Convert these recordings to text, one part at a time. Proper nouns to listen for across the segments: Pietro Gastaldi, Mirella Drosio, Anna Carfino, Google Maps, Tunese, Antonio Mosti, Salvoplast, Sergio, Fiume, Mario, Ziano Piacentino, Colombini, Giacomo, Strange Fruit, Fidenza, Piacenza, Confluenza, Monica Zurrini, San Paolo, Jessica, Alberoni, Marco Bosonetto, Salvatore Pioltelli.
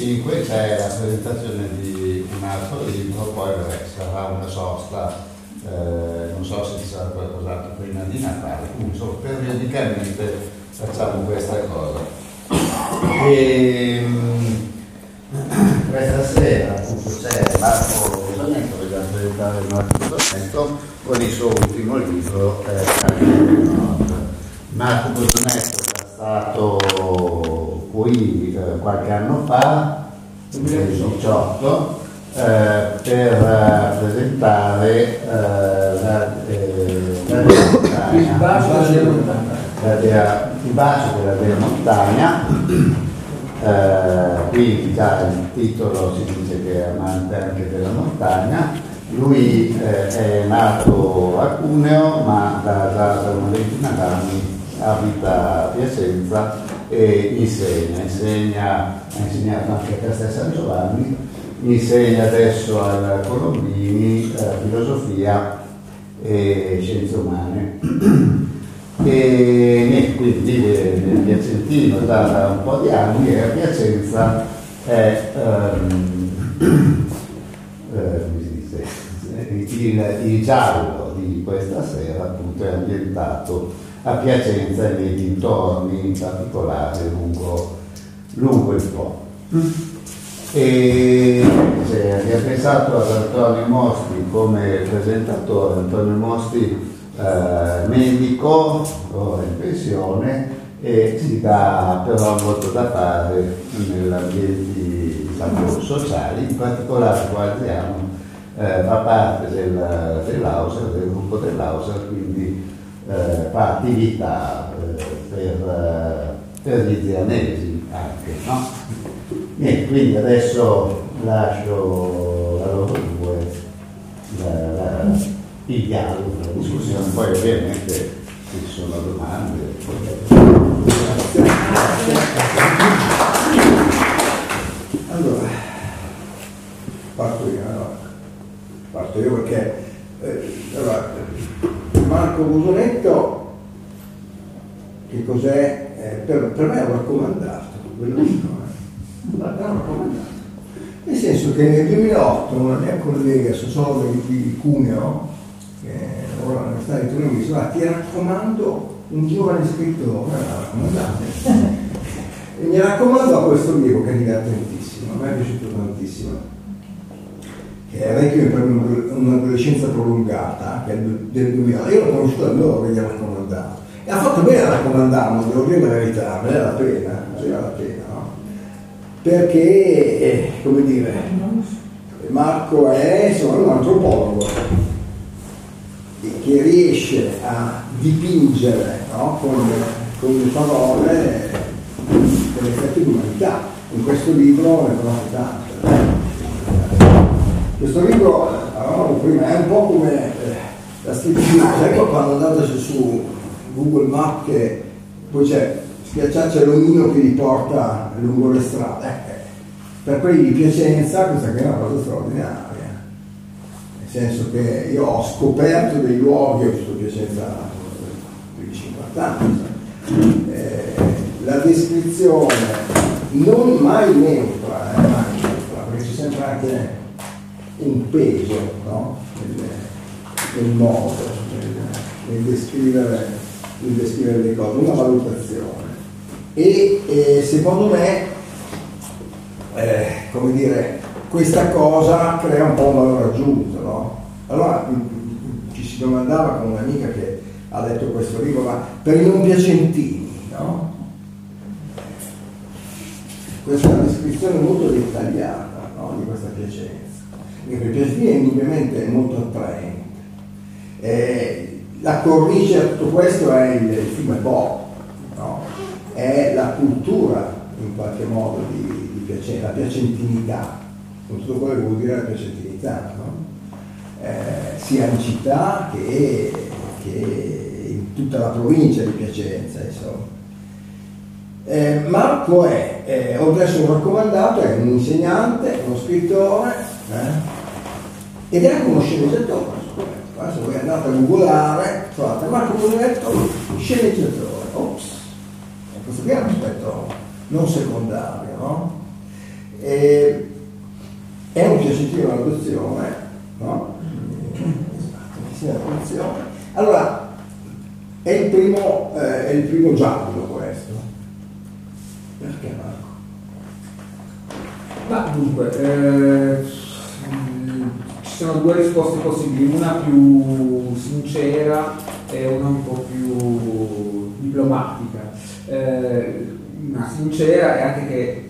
5 c'è la presentazione di un altro libro, poi sarà una sosta, non so se ci sarà qualcos'altro prima di Natale, quindi periodicamente facciamo questa cosa. E questa sera appunto c'è Marco Bosonetto, che va a presentare Marco Bosonetto con il suo ultimo libro, Marco Bosonetto è stato qui qualche anno fa, nel 2018, per presentare il bacio della Dea Montagna. Qui già il titolo si dice che è amante anche della montagna. Lui è nato a Cuneo, ma da una ventina d'anni abita a Piacenza e ha insegnato anche a Castel San Giovanni, insegna adesso al Colombini filosofia e scienze umane. E quindi vive nel Piacentino da un po' di anni e a Piacenza è il giallo di questa sera, appunto, è ambientato a Piacenza e nei dintorni, in particolare lungo il Po. E si è pensato ad Antonio Mosti come presentatore. Antonio Mosti, medico, ora in pensione, e si dà però molto da fare nell'ambiente, diciamo, sociale, in particolare qualche anno fa parte dell'Auser, del gruppo dell'Auser, quindi fa attività per gli zianesi anche, no? E quindi adesso lascio a loro due il dialogo, la discussione, poi ovviamente ci sono domande. Allora, parto io perché allora, Marco Bosonetto, che cos'è? Per me è un raccomandato, quello dico, è un raccomandato. Nel senso che nel 2008 una mia collega sociologa di Cuneo, che ora all'Università di Torino, mi diceva: ti raccomando un giovane scrittore, e mi raccomandò questo libro che è divertentissimo, a me è piaciuto tantissimo, che era anche per un'adolescenza prolungata, che è del 2000, io l'ho conosciuto allora che gli ha raccomandato, e ha fatto bene a raccomandarlo, devo dire la verità, valeva la pena, no? Perché, come dire, Marco è, insomma, un antropologo che riesce a dipingere, no? con le parole delle effetti di umanità. In questo libro ne trovate tante. Questo libro, allora, prima, è un po' come la scrittura, ecco, quando andateci su Google Maps, che poi c'è, schiacciate l'omino che vi porta lungo le strade. Per quelli di Piacenza questa è una cosa straordinaria, nel senso che io ho scoperto dei luoghi, ho visto Piacenza più di 50 anni, la descrizione non mai neutra, perché c'è sempre anche un peso, no? nel modo, nel descrivere le cose, una valutazione. E secondo me, come dire, questa cosa crea un po' un valore aggiunto, no? Allora ci si domandava, con un'amica che ha letto questo libro, ma per i non piacentini, no? Questa è una descrizione molto dettagliata, no? Di questa Piacenza. Perché Piacenza è indubbiamente molto attraente. La cornice a tutto questo è il fiume Po, no? È la cultura, in qualche modo, di Piacenza, la piacentinità, con tutto quello che vuol dire la piacentinità, no? Sia in città che in tutta la provincia di Piacenza, insomma. Marco è oltre ad essere un raccomandato, è un insegnante, uno scrittore. Ed è anche uno sceneggiatore. Se voi andate a googolare trovate Marco Bosonetto sceneggiatore. Ops, questo qui è un aspetto non secondario, no? e non si sentiva la posizione, no? Allora è il primo giallo questo. Perché Marco? Ma dunque ci sono due risposte possibili, una più sincera e una un po' più diplomatica. Una sincera è anche che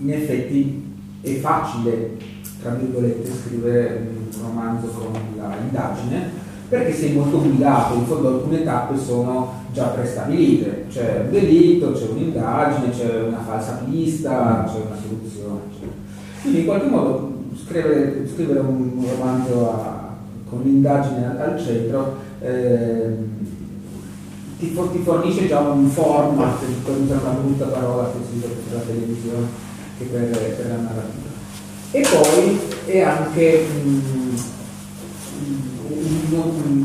in effetti è facile, tra virgolette, scrivere un romanzo con la indagine, perché sei molto guidato, in fondo alcune tappe sono già prestabilite, c'è un delitto, c'è un'indagine, c'è una falsa pista, c'è una soluzione, eccetera. Quindi in qualche modo scrivere un romanzo con l'indagine al centro ti fornisce già un format, per usare una brutta parola che si usa per la televisione che per la narrativa. E poi è anche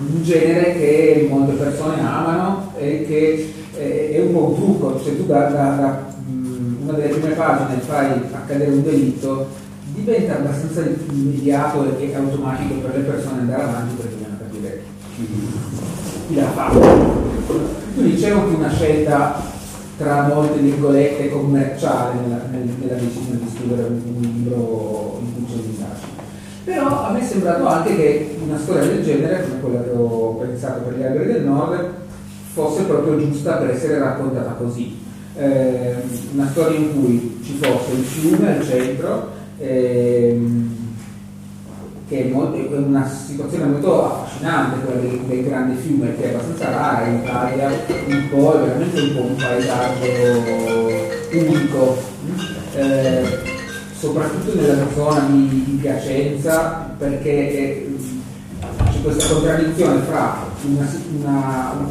un genere che molte persone amano e che è un po' un trucco, se tu da una delle prime pagine fai accadere un delitto diventa abbastanza immediato e automatico per le persone andare avanti perché vogliono capire chi l'ha fatto. Quindi c'è anche una scelta tra molte virgolette commerciale nella decisione di scrivere un libro in cui c'è l'indagine. Però a me è sembrato anche che una storia del genere, come quella che ho pensato per Gli alberi del Nord, fosse proprio giusta per essere raccontata così. Una storia in cui ci fosse il fiume al centro, che è una situazione molto affascinante, quella del grande fiume, che è abbastanza rara in Italia, un po' è veramente un po' un paesaggio unico, soprattutto nella zona di Piacenza, perché c'è questa contraddizione fra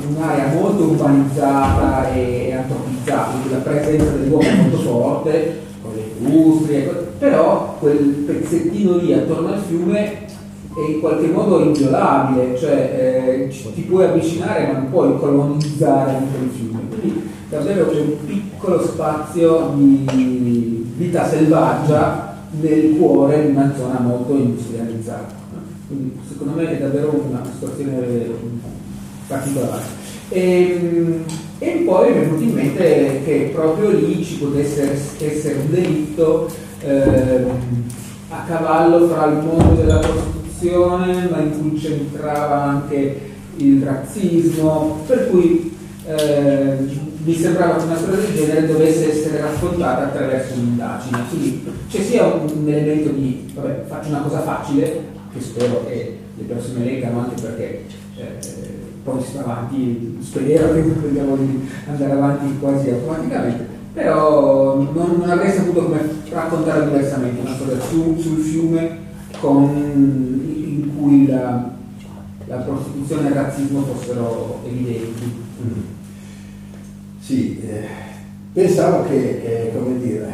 un'area molto urbanizzata e antropizzata, quindi la presenza dell'uomo è molto forte, con le industrie, però quel pezzettino lì attorno al fiume è in qualche modo inviolabile, cioè ti puoi avvicinare ma non puoi colonizzare anche il fiume, quindi davvero c'è un piccolo spazio di vita selvaggia nel cuore di una zona molto industrializzata. Quindi secondo me è davvero una situazione particolare. E poi mi è venuto in mente che proprio lì ci potesse essere un delitto a cavallo fra il mondo della prostituzione, ma in cui c'entrava anche il razzismo, per cui mi sembrava che una storia del genere dovesse essere raccontata attraverso un'indagine. Quindi c'è sia un elemento di vabbè, faccio una cosa facile, che spero che le persone leggano anche perché poi si va avanti, speriamo che prendiamo di andare avanti quasi automaticamente, però non avrei saputo come raccontare diversamente una storia sul fiume in cui la prostituzione e il razzismo fossero evidenti. Mm. Sì, pensavo che, come dire,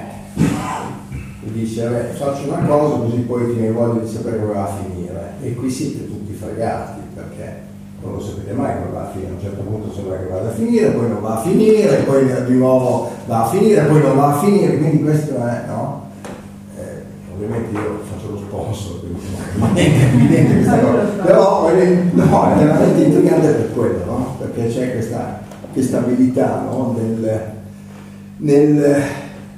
dice, vabbè, faccio una cosa così poi ti voglio di sapere come va a finire, e qui siete tutti fregati perché non lo sapete mai come va a finire, a un certo punto sembra che vada a finire, poi non va a finire, poi di nuovo va a finire, poi non va a finire, quindi questo è, no? Ovviamente io faccio lo sponsor, quindi non è evidente questa cosa, però no, è veramente intrigante per quello, no? Perché c'è questa abilità, no? nel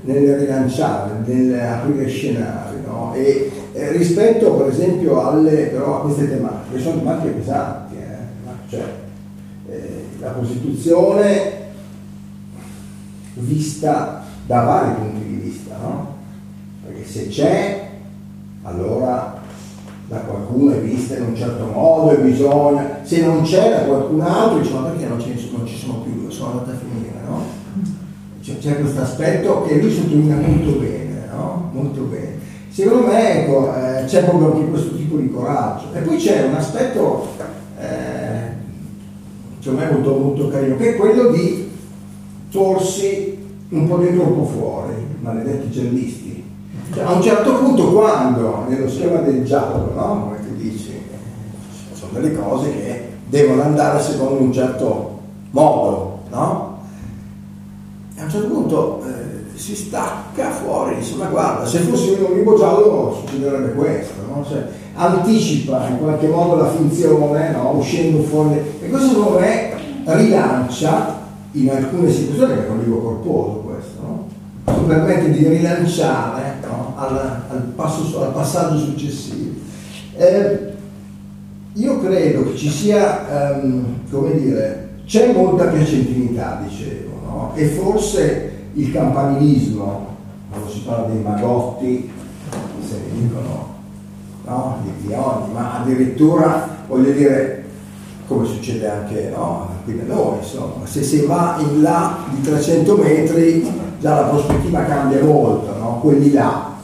rilanciare, nel aprire scenari, no? E rispetto per esempio però a queste tematiche, che sono tematiche pesanti, cioè la prostituzione vista da vari punti di vista, no? Perché se c'è, allora da qualcuno è vista in un certo modo e bisogna, se non c'è da qualcun altro, diciamo perché non ci sono più, sono andata a finire, no? Cioè, c'è questo aspetto che lui sottolinea molto bene, no? Molto bene. Secondo me ecco, c'è proprio anche questo tipo di coraggio. E poi c'è un aspetto secondo me molto, molto carino, che è quello di torsi un po' dentro un po' fuori, maledetti giallisti. Cioè, a un certo punto quando, nello schema del giallo, no? Come ti dici, sono delle cose che devono andare secondo un certo modo, no? E a un certo punto si stacca fuori sulla guarda. Se fosse un limbo giallo succederebbe questo, no? Cioè, anticipa in qualche modo la funzione, no? Uscendo fuori, e questo secondo me rilancia in alcune situazioni, perché è un limbo corposo questo, no? Ci permette di rilanciare, no? al passaggio successivo. Io credo che ci sia, come dire, c'è molta piacentinità, dicevo, no? E forse il campanilismo, quando si parla dei magotti, se ne dicono, no? Di ogni, ma addirittura, voglio dire, come succede anche, no? Qui da noi, insomma, se si va in là di 300 metri, già la prospettiva cambia molto, no? Quelli là.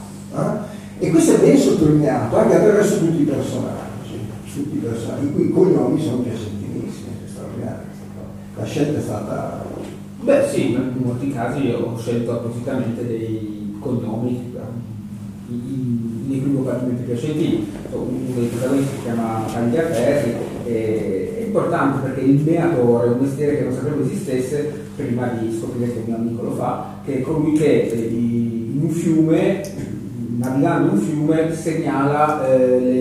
E questo è ben sottolineato anche attraverso tutti i personaggi. Tutti i personaggi, i cui cognomi sono piacentinissimi, straordinari. La scelta è stata... Beh sì, in molti casi io ho scelto appositamente dei cognomi nei primi compartimenti piacentini. Uno dei protagonisti si chiama Pagliatesi, è importante perché il beatore è un mestiere che non sapevo esistesse prima di scoprire che un mio amico lo fa, che è colui che in un fiume, navigando un fiume, segnala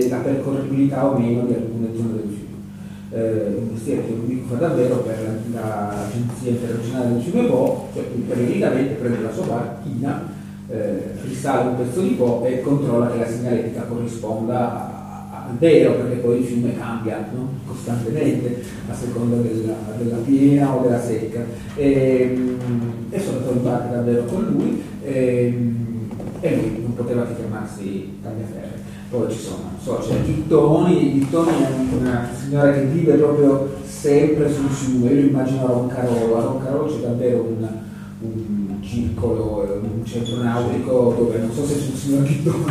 la percorribilità o meno di alcune zone del fiume. Un mestiere che l'unico fa davvero per l'Agenzia Internazionale del Fiume Po, cioè periodicamente prende la sua partita, risale un pezzo di Po e controlla che la segnaletica corrisponda al vero, perché poi il fiume cambia, no? Costantemente a seconda della piena o della secca. E sono andato in barca davvero con lui. E lui non poteva che chiamarsi Tagliaferri. Poi ci sono, c'è Dittoni è una signora che vive proprio sempre sul fiume. Io immagino a Roncarolo c'è davvero un circolo, un centro nautico dove non so se c'è un signor Dittoni,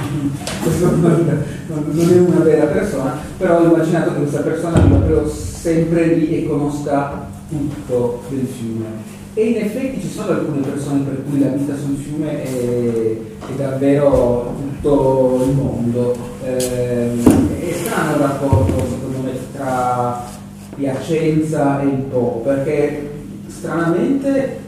non è una vera persona, però ho immaginato che questa persona viva proprio sempre lì e conosca tutto del fiume. E in effetti ci sono alcune persone per cui la vita sul fiume è davvero tutto il mondo. È strano il rapporto, secondo me, tra Piacenza e il Po, perché stranamente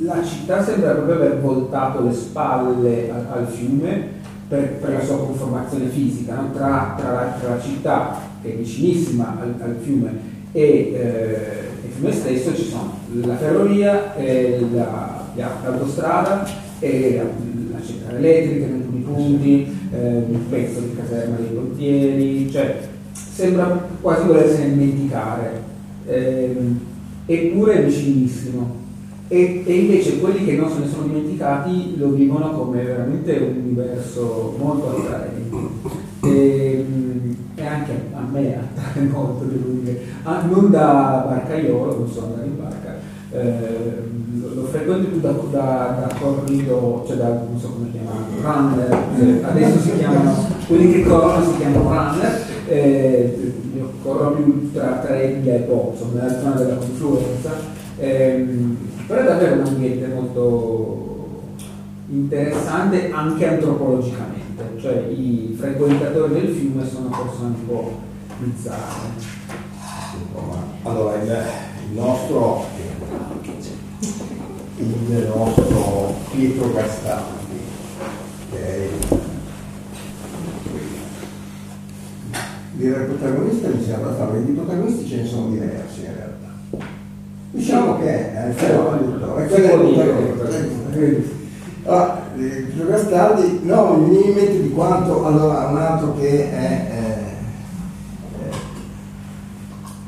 la città sembra proprio aver voltato le spalle al fiume per la sua conformazione fisica, no? Tra la città, che è vicinissima al fiume, e me stesso ci sono la ferrovia, l'autostrada e la centrale elettrica in alcuni punti, un pezzo di caserma dei portieri, cioè sembra quasi volersene dimenticare, eppure è vicinissimo, e invece quelli che non se ne sono dimenticati lo vivono come veramente un universo molto attraente. E anche a me attrae molto, non da barcaiolo, non sono andato in barca, lo frequento più da corrido, cioè da, non so come chiamano, runner, adesso si chiamano, quelli che corrono si chiamano runner, corrono più tra Trebbia e Po, insomma, nella zona della Confluenza, però è davvero un ambiente molto interessante anche antropologicamente. Cioè i frequentatori del fiume sono persone un po' bizzarre. Allora il nostro Pietro Gastaldi, che è il protagonista, diciamo, i protagonisti ce ne sono diversi in realtà. Diciamo che è il fenomeno, allora, Pietro Gastaldi, no, mi viene in mente di quanto, allora, un altro che è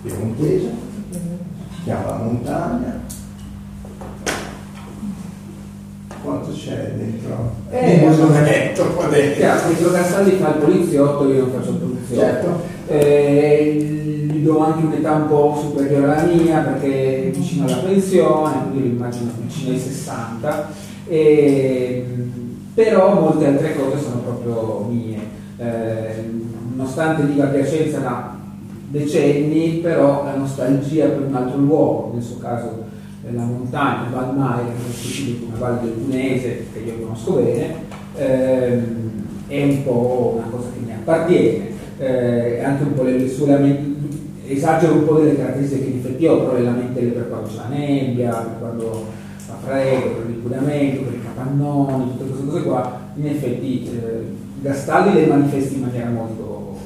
piemontese, chiama la montagna, quanto c'è dentro? Bosonetto qua dentro. Pietro Gastaldi fa il poliziotto, io non faccio il poliziotto. Certo. Gli do anche un'età un po' superiore alla mia, perché è vicino alla pensione, quindi lo immagino vicino ai 60. Però molte altre cose sono proprio mie, nonostante viva a Piacenza da decenni, però la nostalgia per un altro luogo, nel suo caso la montagna, Val Maira, una valle del Tunese che io conosco bene, è un po' una cosa che mi appartiene, anche un po' le sue esagero un po' delle caratteristiche che in effetti ho, però le lamentele per quando c'è la nebbia, per quando... per il curamento, per il cannoni, tutte queste cose qua, in effetti Gastaldi le manifesta in maniera molto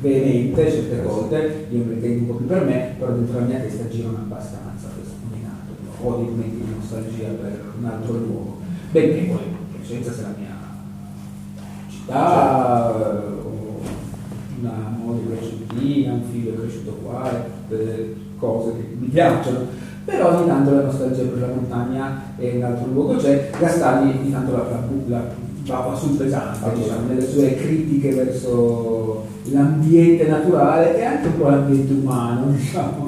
veemente certe volte, io me le tengo un po' più per me, però dentro la mia testa girano abbastanza questo combinato, ho dei momenti di nostalgia per un altro luogo, benché poi Piacenza sia la mia città, una moglie cresciutina, un figlio cresciuto qua, cose che mi piacciono. Però ogni tanto la nostalgia per la montagna e un altro luogo c'è, Gastaldi ogni tanto la va sul pesante, diciamo, nelle sue critiche verso l'ambiente naturale e anche un po' l'ambiente umano, diciamo. Mi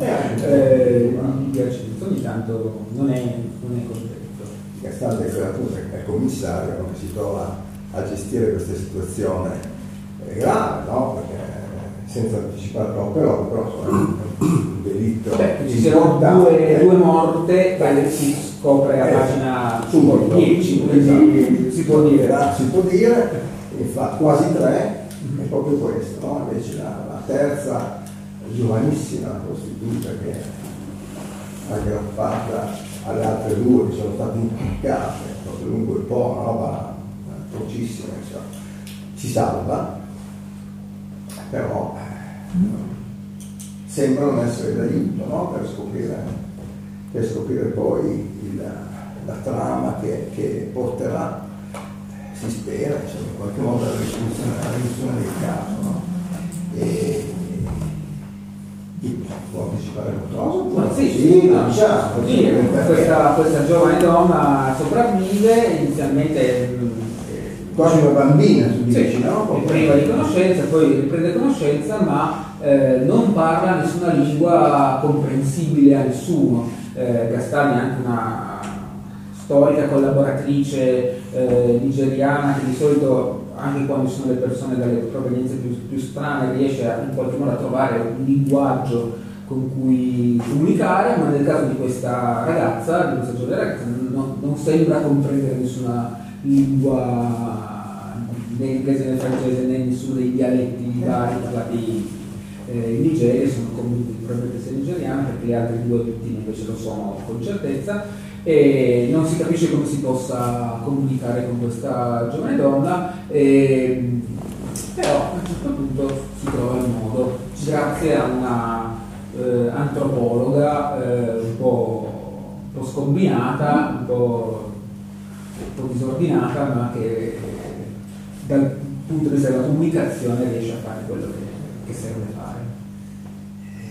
piace, ogni tanto non è contento. Gastaldi è commissario, come si trova a gestire questa situazione è grave, no? Perché senza anticipare troppo, però un delitto. Beh, ci sono due morte, si scopre a pagina 10, quindi si può dire. Si può dire, e fa quasi 3, è proprio questo, no? Invece la terza, giovanissima prostituta che è aggrappata alle altre due che sono state impiccate proprio lungo il Po, una roba atrocissima, insomma, si salva. Però sembrano essere d'aiuto, no? per scoprire poi la trama che porterà, si spera, insomma, in qualche modo alla risoluzione del caso, no? Può anticipare qualcosa? Sì, questa giovane donna sopravvive inizialmente. Quasi una bambina, tu dici, sì, no? Priva di conoscenza, poi riprende conoscenza, ma non parla nessuna lingua comprensibile a nessuno. Gastaldi è anche una storica collaboratrice nigeriana che di solito, anche quando ci sono le persone dalle provenienze più strane, riesce in qualche modo a trovare un linguaggio con cui comunicare, ma nel caso di questa ragazza, non sembra comprendere nessuna lingua, né inglese né francese né nessuno dei dialetti vari parlati in Nigeria. Sono convinto di probabilmente sia nigeriano perché le altre due obiettivi invece lo sono con certezza, e non si capisce come si possa comunicare con questa giovane donna, però a un certo punto si trova il modo grazie a una antropologa un po' scombinata, un po' disordinata, ma che dal punto di vista della comunicazione riesce a fare quello che serve fare.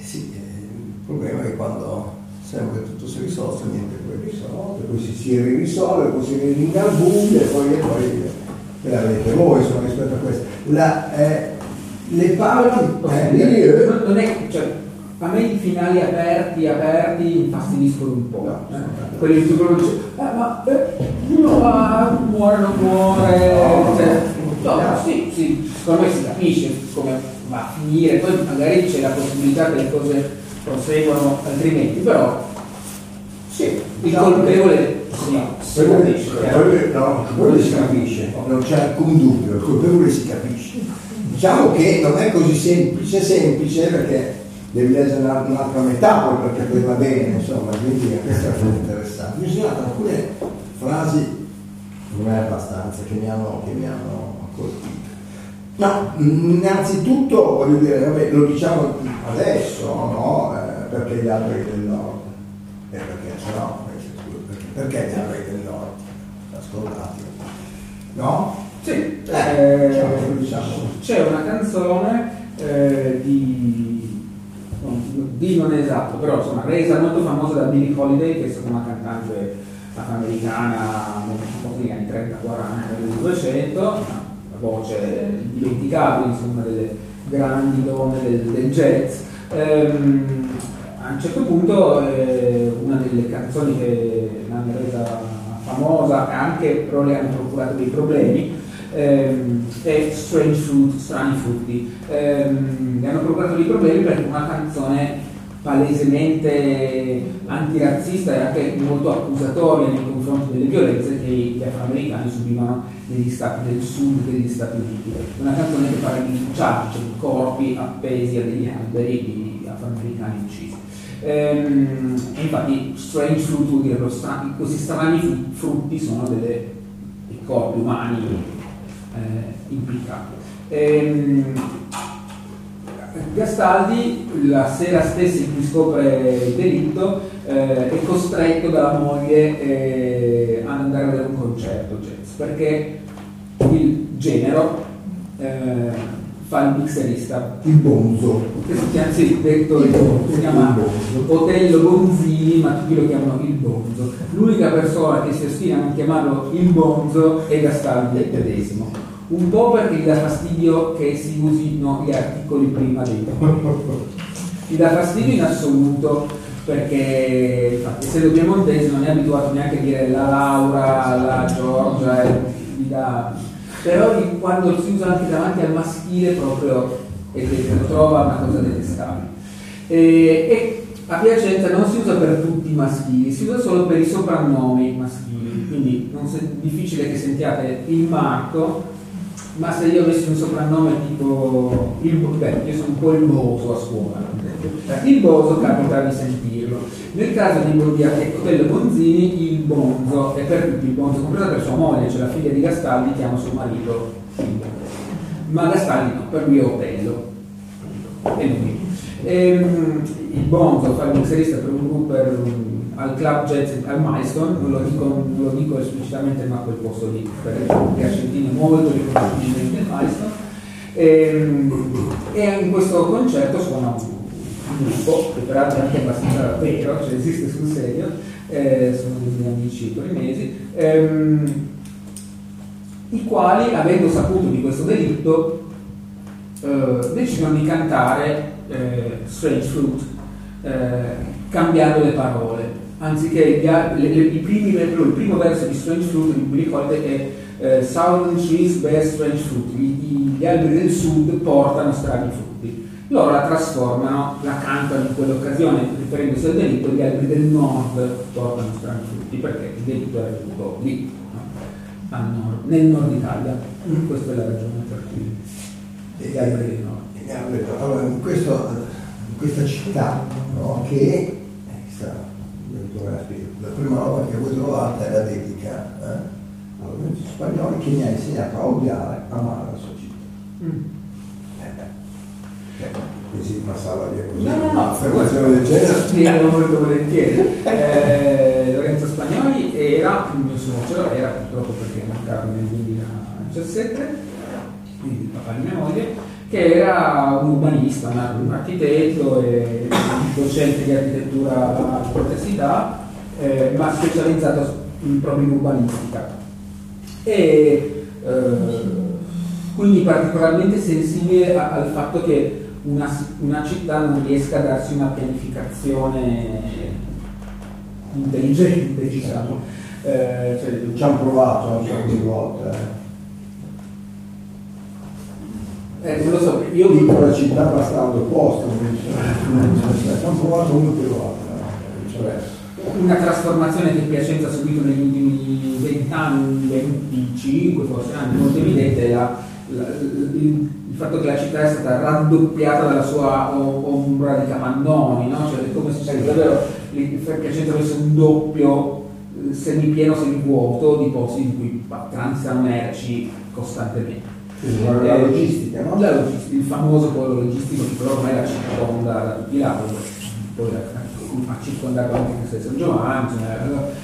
Sì, il problema è che quando sembra che tutto si risolve, niente poi risolve, poi si risolve, poi si ringarbuglio, e poi ve l'avete voi, insomma, rispetto a questo. Le parti non è, cioè, a me i finali aperti infastidiscono un po'. Quelli che sì, secondo me si capisce come va a finire, poi magari c'è la possibilità che le cose proseguano altrimenti, però sì, il colpevole si capisce. No, il colpevole si capisce, non c'è alcun dubbio, il colpevole si capisce. Diciamo che non è così semplice perché devi leggere un'altra metà per capire va bene, insomma, quindi questo è interessante. Mi sono dato alcune frasi, non è abbastanza, che mi hanno colpito. Ma innanzitutto voglio dire, vabbè, lo diciamo adesso, no? Perché gli alberi del Nord? Perché se no, perché gli alberi del Nord? Ascoltati, no? Sì, diciamo. C'è una canzone di non è esatto, però insomma resa molto famosa da Billie Holiday, che è stata una cantante afroamericana negli anni 30, 40, del 200, una voce indimenticabile, insomma, delle grandi donne del jazz. A un certo punto una delle canzoni che l'hanno resa famosa, anche però le hanno procurato dei problemi, è Strange Fruit, Strani Frutti. Mi hanno procurato dei problemi perché una canzone palesemente antirazzista e anche molto accusatoria nei confronti delle violenze che gli afroamericani subivano negli stati del sud e negli Stati Uniti. Una canzone che parla di ciacce, di corpi appesi a degli alberi di afroamericani uccisi. E infatti Strange Fruit vuol dire così strani frutti sono delle corpi umani implicati. Gastaldi, la sera stessa in cui scopre il delitto, è costretto dalla moglie ad andare a vedere un concerto jazz, perché il genero fa il mixerista, il Bonzo, che si chiama, sì, detto il Bonzo, si chiama Otello Bonzini, ma tutti lo chiamano il Bonzo. L'unica persona che si ostina a chiamarlo il Bonzo è Gastaldi, è tedesimo. Un po' perché gli dà fastidio che si usino gli articoli prima dei nomi. Gli dà fastidio in assoluto, perché infatti, essendo piemontese, non è abituato neanche a dire la Laura, la Giorgia, però quando si usa anche davanti al maschile proprio lo trova una cosa detestabile. E a Piacenza non si usa per tutti i maschili, si usa solo per i soprannomi maschili, quindi non è difficile che sentiate il Marco. Ma se io avessi un soprannome tipo il Boso, io sono un po' il Boso a scuola, il Boso capita di sentirlo. Nel caso di Otello Bonzini, il Bonzo è per tutti il Bonzo, compresa per sua moglie, cioè la figlia di Gastaldi chiama suo marito il Bonzo. Ma Gastaldi no, per lui è Otello. E lui. Il Bonzo fa il mixerista per un gruppo al club jazz al Milestone, non lo dico esplicitamente, ma quel posto lì perché Argentino è molto riconoscibile nel Milestone, e in questo concerto suona un gruppo che peraltro è anche abbastanza vero, cioè esiste sul serio, sono degli amici torinesi, i quali, avendo saputo di questo delitto, decidono di cantare Strange Fruit, cambiando le parole. Anziché il primo verso di Strange Fruit di Billie Holiday è Southern Trees Bear Strange Fruit, gli alberi del sud portano strani frutti. Loro la trasformano, la cantano in quell'occasione riferendosi al delitto, gli alberi del nord portano strani frutti, perché il delitto era venuto lì, no? Nel nord Italia. Questa è la ragione per cui gli alberi del nord. Allora, in questa città, no, che la prima roba che voi trovate è la dedica a Lorenzo Spagnoli, che mi ha insegnato a odiare, amare la sua città. Così passava via così. No, affermazione del genere. Spiego molto volentieri. Lorenzo Spagnoli era il mio suocero, era purtroppo, perché mancava nel 2017, quindi il papà di mia moglie, che era un urbanista, un architetto e docente di architettura all'università, ma specializzato proprio in urbanistica. E quindi particolarmente sensibile al fatto che una città non riesca a darsi una pianificazione intelligente, diciamo. Ci hanno provato un sacco di volte. Non lo so, io dico la città bastando opposta, hanno provato uno più l'altro. Una trasformazione che Piacenza ha subito negli ultimi 20 anni, 25 forse anni, molto evidente, il fatto che la città è stata raddoppiata dalla sua ombra di capannoni, no? Cioè è come se davvero Piacenza avesse un doppio semipieno, semivuoto di posti in cui transitano merci costantemente. La logistica, no? Il famoso polo logistico che però ormai la circonda da tutti i lati, poi la circondava anche il Castel San Giovanni,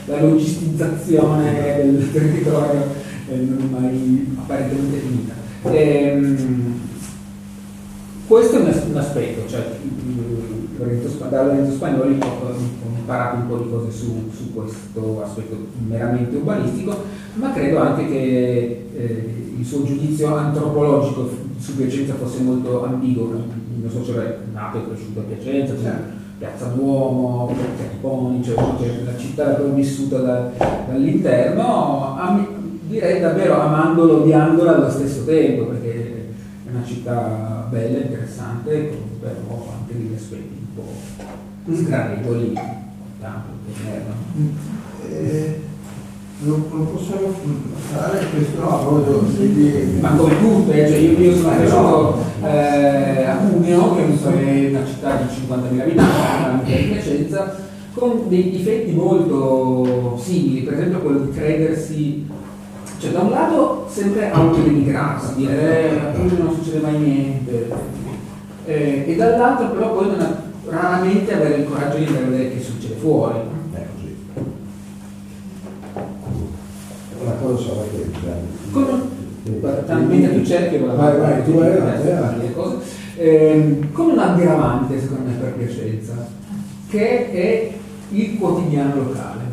la logistizzazione del territorio non è mai apparentemente finita. Questo è un aspetto, cioè da Lorenzo Spagnoli ho imparato un po' di cose su questo aspetto meramente urbanistico, ma credo anche che il suo giudizio antropologico su Piacenza fosse molto ambiguo. Il mio socio è nato e cresciuto a Piacenza, cioè Piazza Duomo, Piazzaponi, cioè la città l'abbiamo vissuta dall'interno, direi davvero amandola e odiandola allo stesso tempo, perché è una città bella, interessante, però anche degli aspetti un po' sgradevoli, tanto che lo possiamo fare questo, no, proprio di... ma come tutte, cioè io sono cresciuto a Cuneo, che è una città di 50.000 abitanti, anche a Piacenza, con dei difetti molto simili, per esempio quello di credersi Cioè, da un lato sempre autodenigrarsi, dire appunto non succede mai niente, e dall'altro però poi raramente avere il coraggio di vedere che succede fuori. Così. Una cosa sola che mentre tu cerchi con un aggravante secondo me per Piacenza, che è il quotidiano locale.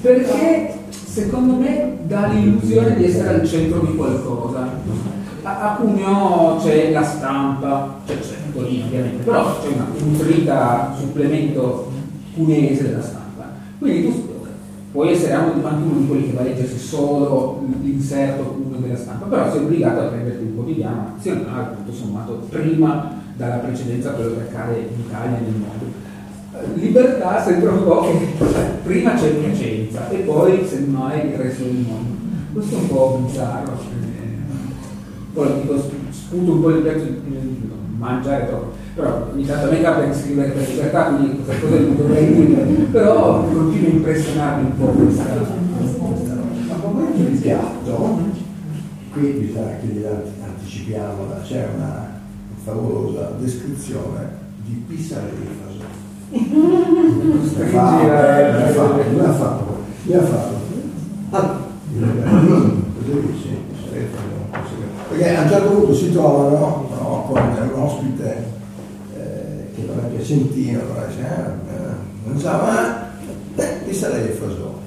Perché secondo me dà l'illusione di essere al centro di qualcosa. A Cuneo c'è la stampa, cioè c'è Antonio ovviamente, però c'è una nutrita supplemento cunese della stampa, quindi tu puoi essere anche uno di quelli che va a leggersi solo l'inserto uno della stampa, però sei obbligato a prenderti un quotidiano nazionale, tutto sommato prima dalla precedenza a quello che accade in Italia e nel mondo. Libertà sembra un po' che prima c'è Piacenza e poi semmai il resto del mondo. Questo è un po' bizzarro, poi dico, sputo un po' il pezzo di mangiare troppo, però ogni tanto a me capita di scrivere per libertà, quindi questa cosa non dovrei dire, però continua a impressionarmi un po' questa cosa. Ma come il piatto, qui mi sa che anticipiamola, c'è una favolosa descrizione di Pisarelli. Perché a un certo punto si trovano con un ospite che non è piacentino, non sa, ma mi sarei faso,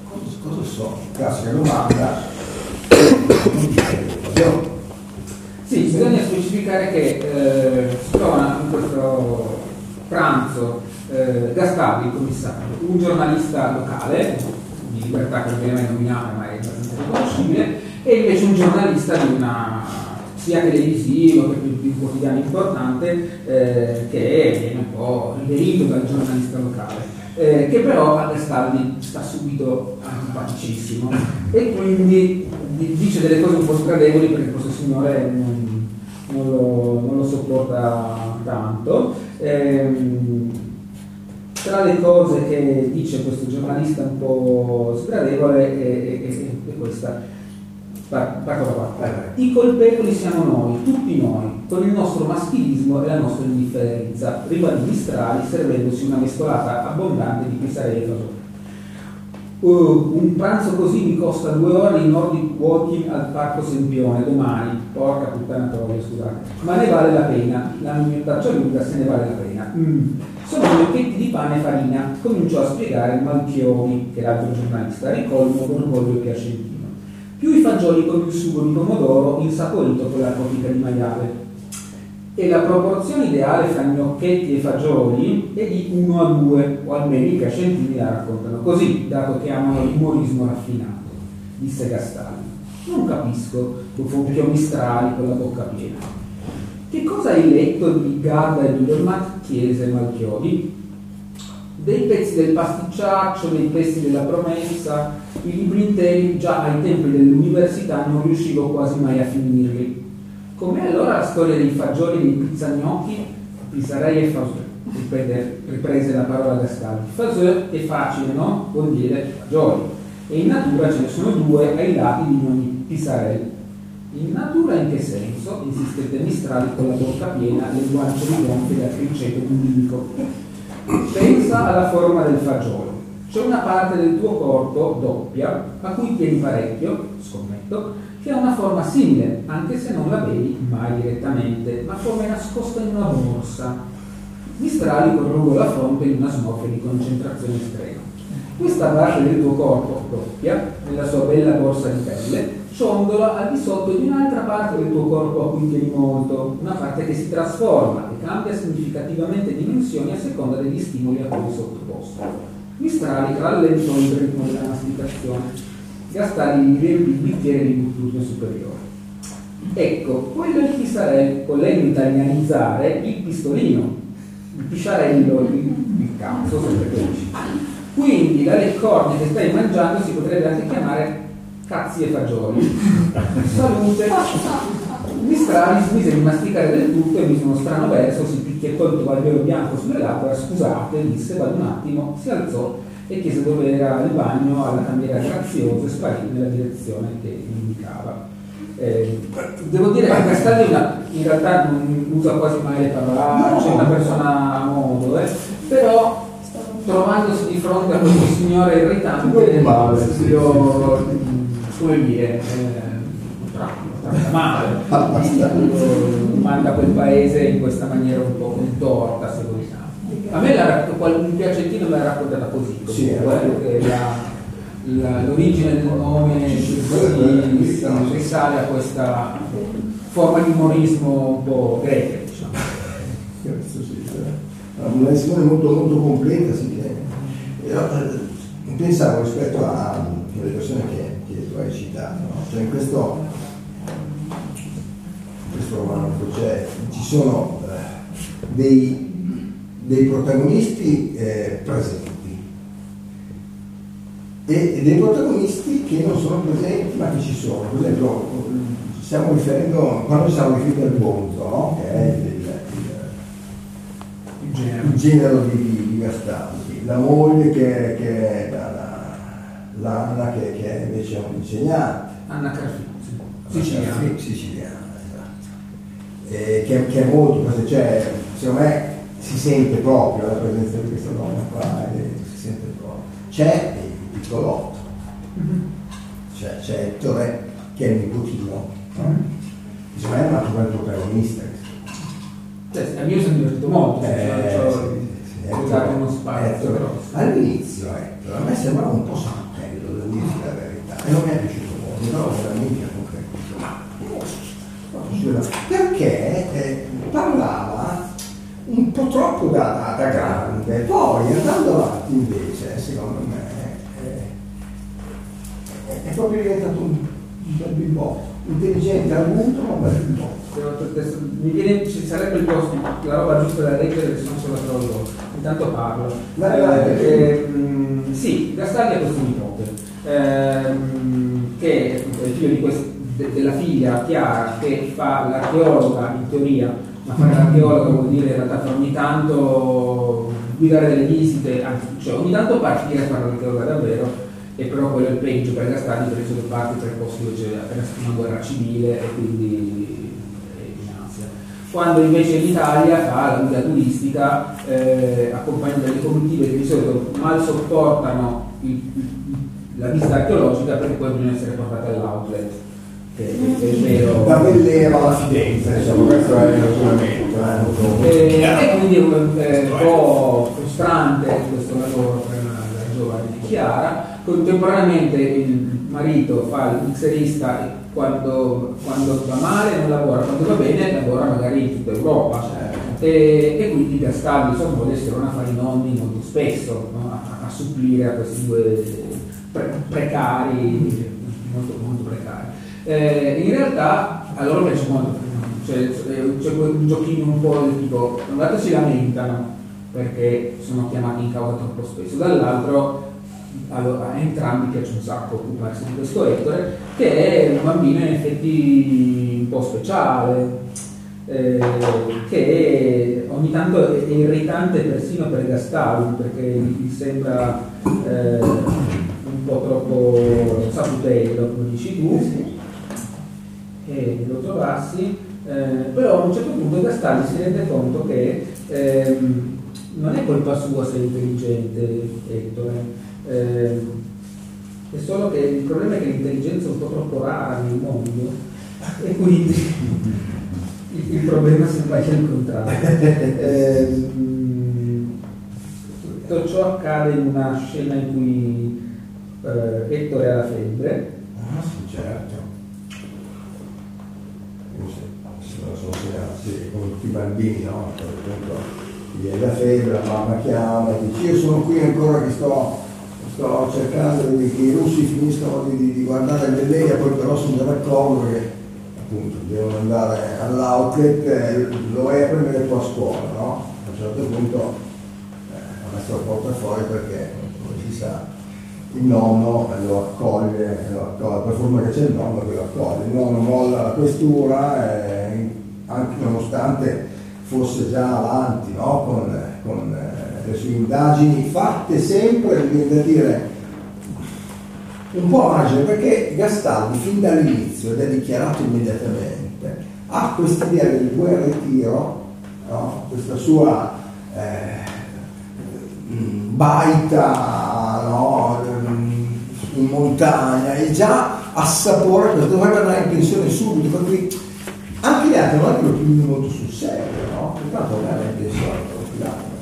cosa so? Classica domanda. Sì, bisogna specificare che si trova in questo pranzo Gastaldi, il commissario, un giornalista locale, di libertà che non viene mai nominata ma è abbastanza riconoscibile, e invece un giornalista di una, sia televisivo che di un quotidiano importante, che viene un po' riderito dal giornalista locale, che però a Gastaldi sta subito antipaticissimo e quindi dice delle cose un po' sgradevoli perché questo signore non lo sopporta tanto. Tra le cose che dice questo giornalista un po' sgradevole è questa. I colpevoli siamo noi, tutti noi, con il nostro maschilismo e la nostra indifferenza, rivali distrali, servendosi una mescolata abbondante di pisarello. Un pranzo così mi costa 2 ore in Nordic Walking al Parco Sempione domani, porca puttana troia, scusate, ma ne vale la pena, la mia taccia lunga se ne vale la pena. Sono blocchetti di pane e farina, cominciò a spiegare Malchioni, che l'altro giornalista, ricolmo con orgoglio piacentino. Più i fagioli con il sugo di pomodoro insaporito con la cotica di maiale. E la proporzione ideale fra gnocchetti e fagioli è di 1 a 2, o almeno i piacentini la raccontano così, dato che amano l'umorismo raffinato, disse Gastaldi. Non capisco, tuffocchio mistrali con la bocca piena. Che cosa hai letto di Garda e Bidermatt? Chiese Malchiodi. Dei pezzi del pasticciaccio, dei pezzi della promessa, i libri interi già ai tempi dell'università non riuscivo quasi mai a finirli. Com'è allora la storia dei fagioli e dei pizzagnocchi? Pisarelli e Fausè, riprese la parola Gastaldi. Fausè è facile, no? Vuol dire fagioli. E in natura ce ne sono 2 ai lati di ogni Pisarelli. In natura in che senso? Insistette Mistrali con la bocca piena, le guance rigonfie dal criceto di un dico. Pensa alla forma del fagiolo. C'è una parte del tuo corpo, doppia, a cui tieni parecchio, scommetto, che ha una forma simile, anche se non la vedi mai direttamente, ma come nascosta in una borsa. Mistrali corrugò la fronte in una smorfia di concentrazione estrema. Questa parte del tuo corpo, doppia, nella sua bella borsa di pelle,ciondola al di sotto di un'altra parte del tuo corpo a cui tieni molto, una parte che si trasforma e cambia significativamente dimensioni a seconda degli stimoli a cui è sottoposto. Mistrali rallentò il ritmo della masticazione. Gastaldi riempì il bicchiere di gutturno superiore. Ecco, quello è il pisarello, con lei di italianizzare il pistolino, il pisciarello, il cazzo, sempre così. Quindi la leccornia che stai mangiando si potrebbe anche chiamare cazzi e fagioli. Salute! Mistrali smise di masticare del tutto e mise uno strano verso, si picchiettò il tovagliolo bianco sulle labbra, scusate, disse, vado un attimo, si alzò e chiese dove era il bagno alla cambiera graziosa e sparì nella direzione che indicava. Devo dire che Gastaldi in realtà non usa quasi mai le parolacce, è una persona a modo, però trovandosi di fronte a questo signore irritante, io, come dire, manda quel paese in questa maniera un po' contorta, se vogliamo. A me un piacettino me l'ha raccontata così, sì, perché l'origine del nome risale a questa forma di umorismo un po' greca, diciamo. Una lezione molto, molto completa, sì. Pensavo rispetto alle persone che tu hai citato, no? Cioè in questo romano, cioè, ci sono dei protagonisti presenti e dei protagonisti che non sono presenti ma che ci sono. Per esempio, quando stiamo riferendo al Bonzo, no? Che è il genero di Gastaldi, la moglie che è l'Anna che è invece un insegnante, Anna Carfino, siciliana, esatto, che è molto, cioè, secondo me si sente proprio la presenza di questa donna qua, si sente proprio. C'è il piccolotto, c'è Ettore che è il nipotino, secondo me è un altro protagonista. A me sono divertito molto, ho uno spazio all'inizio, a me sembrava un po' santello, devo dirti la verità, e non mi è piaciuto molto, però veramente non credo, perché parlava un po' troppo da grande, poi andando avanti invece, secondo me, è proprio diventato un bel bimbotto, intelligente al punto, ma un bel bimbotto. Mi viene, ci sarebbe il posto, la roba giusta da leggere, che non se la trovo, intanto parlo. Sì, Gastaldi è questo nipote, che è figlio di della figlia Chiara, che fa l'archeologa in teoria, ma fare l'archeologa vuol dire in realtà fare ogni tanto guidare delle visite, anzi, cioè ogni tanto partire a fare l'archeologa davvero. E però quello è il peggio per Gastaldi, perché sono parti per posti dove c'è appena una guerra civile e quindi. Quando invece l'Italia fa la guida turistica accompagnata dalle comitive che di solito mal sopportano la visita archeologica, perché poi bisogna essere portata all'outlet, che è vero. La belleva la Fidenza, diciamo, questo è il ragionamento. E quindi è un po' frustrante questo lavoro per la giovane di Chiara. Contemporaneamente il marito fa il mixerista. Quando va male non lavora, quando va bene lavora magari in tutta Europa, e quindi Gastaldi e sua moglie si trovano a fare i nonni molto spesso, no? a supplire a questi due precari, molto, molto precari. In realtà a loro piace molto, c'è un giochino un po' del tipo, da un lato si lamentano perché sono chiamati in causa troppo spesso, dall'altro allora, a entrambi piace un sacco occuparsi di questo Ettore, che è un bambino in effetti un po' speciale, che ogni tanto è irritante persino per Gastaldi, perché gli sembra un po' troppo saputello, come dici tu, e lo trovassi, però a un certo punto Gastaldi si rende conto che non è colpa sua se è intelligente Ettore. È solo che il problema è che l'intelligenza è un po' troppo rara nel mondo, e quindi il problema sembra che è il contrario. Tutto ciò accade in una scena in cui Ettore ha la febbre. Ah sì, certo, se lo so, sì, come tutti i bambini, no? Gli è la febbre, la mamma chiama e dice: io sono qui ancora che sto cercando che i russi finiscano di guardare le lei, poi però sono già d'accordo che appunto devono andare all'outlet, lo vai a prendere qua a scuola, no? A un certo punto ha messo il portafoglio perché, come si sa, il nonno lo accoglie, per fortuna che c'è il nonno che lo accoglie, il nonno molla la questura, anche nonostante fosse già avanti, no? Con sempre su indagini fatte sempre, viene da dire un po' agile, perché Gastaldi fin dall'inizio, ed è dichiarato immediatamente, ha questa idea del guerra e tiro, no? Questa sua baita, no? In montagna, e già assapora questo, dovrebbe andare in pensione subito, quindi anche gli altri non è che lo prendono molto sul serio, no? Intanto andare in pensione,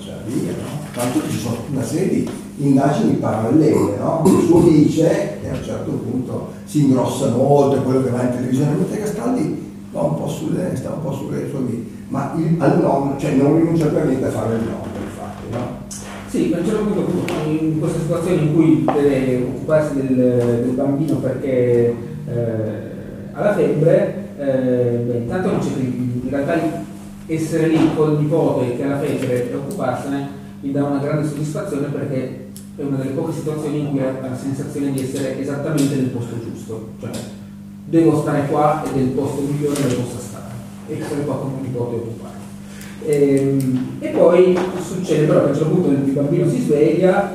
cioè via, no? Tanto ci sono una serie di indagini parallele, no? Il suo vice, che a un certo punto si ingrossa molto, è quello che va in televisione, mentre Gastaldi va un po' sulle, sta un po' sulle sue vite, ma al nonno, cioè non rinuncia per niente a fare il nonno, infatti, no? Sì, per un certo punto in questa situazione in cui deve occuparsi del bambino perché ha la febbre, intanto non c'è in realtà essere lì col nipote che ha la febbre e occuparsene gli dà una grande soddisfazione, perché è una delle poche situazioni in cui ha la sensazione di essere esattamente nel posto giusto, cioè devo stare qua ed è il posto migliore dove possa stare, e essere qua con un nipote e occupare. E poi succede però che a un certo punto il bambino si sveglia,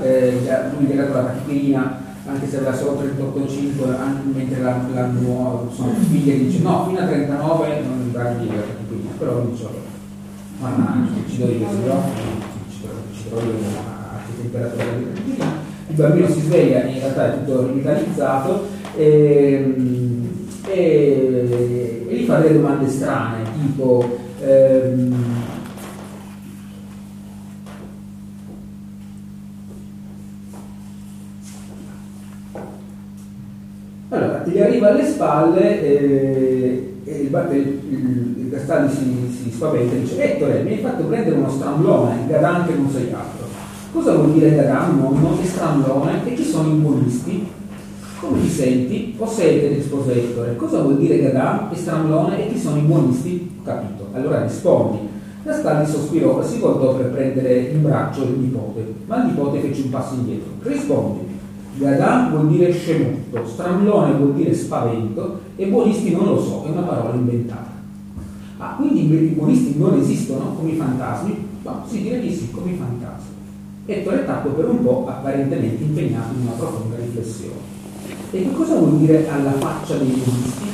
lui legato alla tachipnea, anche se aveva solo 38,5, mentre la figlia dice no, fino a 39 non mi dà via la tachipnea, però dice mannaggia, ci do io, ci do io temperatura della tachipnea. Il bambino si sveglia, in realtà è tutto rivitalizzato, e gli fa delle domande strane, tipo allora, gli arriva alle spalle e il Gastaldi si spaventa e dice: Ettore, mi hai fatto prendere uno stranglone, gadan che non sei altro. Cosa vuol dire gadan, nonno, e stranglone? E chi sono i buonisti? Come ti senti? O sei che rispose Ettore. Cosa vuol dire gadan e stranglone e chi sono i buonisti? Capito. Allora rispondi. Gastaldi sospirò e si voltò per prendere in braccio il nipote, ma il nipote fece un passo indietro. Rispondi. Gadan vuol dire scemotto, stranglone vuol dire spavento e buonisti non lo so, è una parola inventata. Ah, quindi i buonisti non esistono come i fantasmi? No, si direi di sì, come i fantasmi. Ettore tacque per un po', apparentemente impegnato in una profonda riflessione. E che cosa vuol dire alla faccia dei buonisti?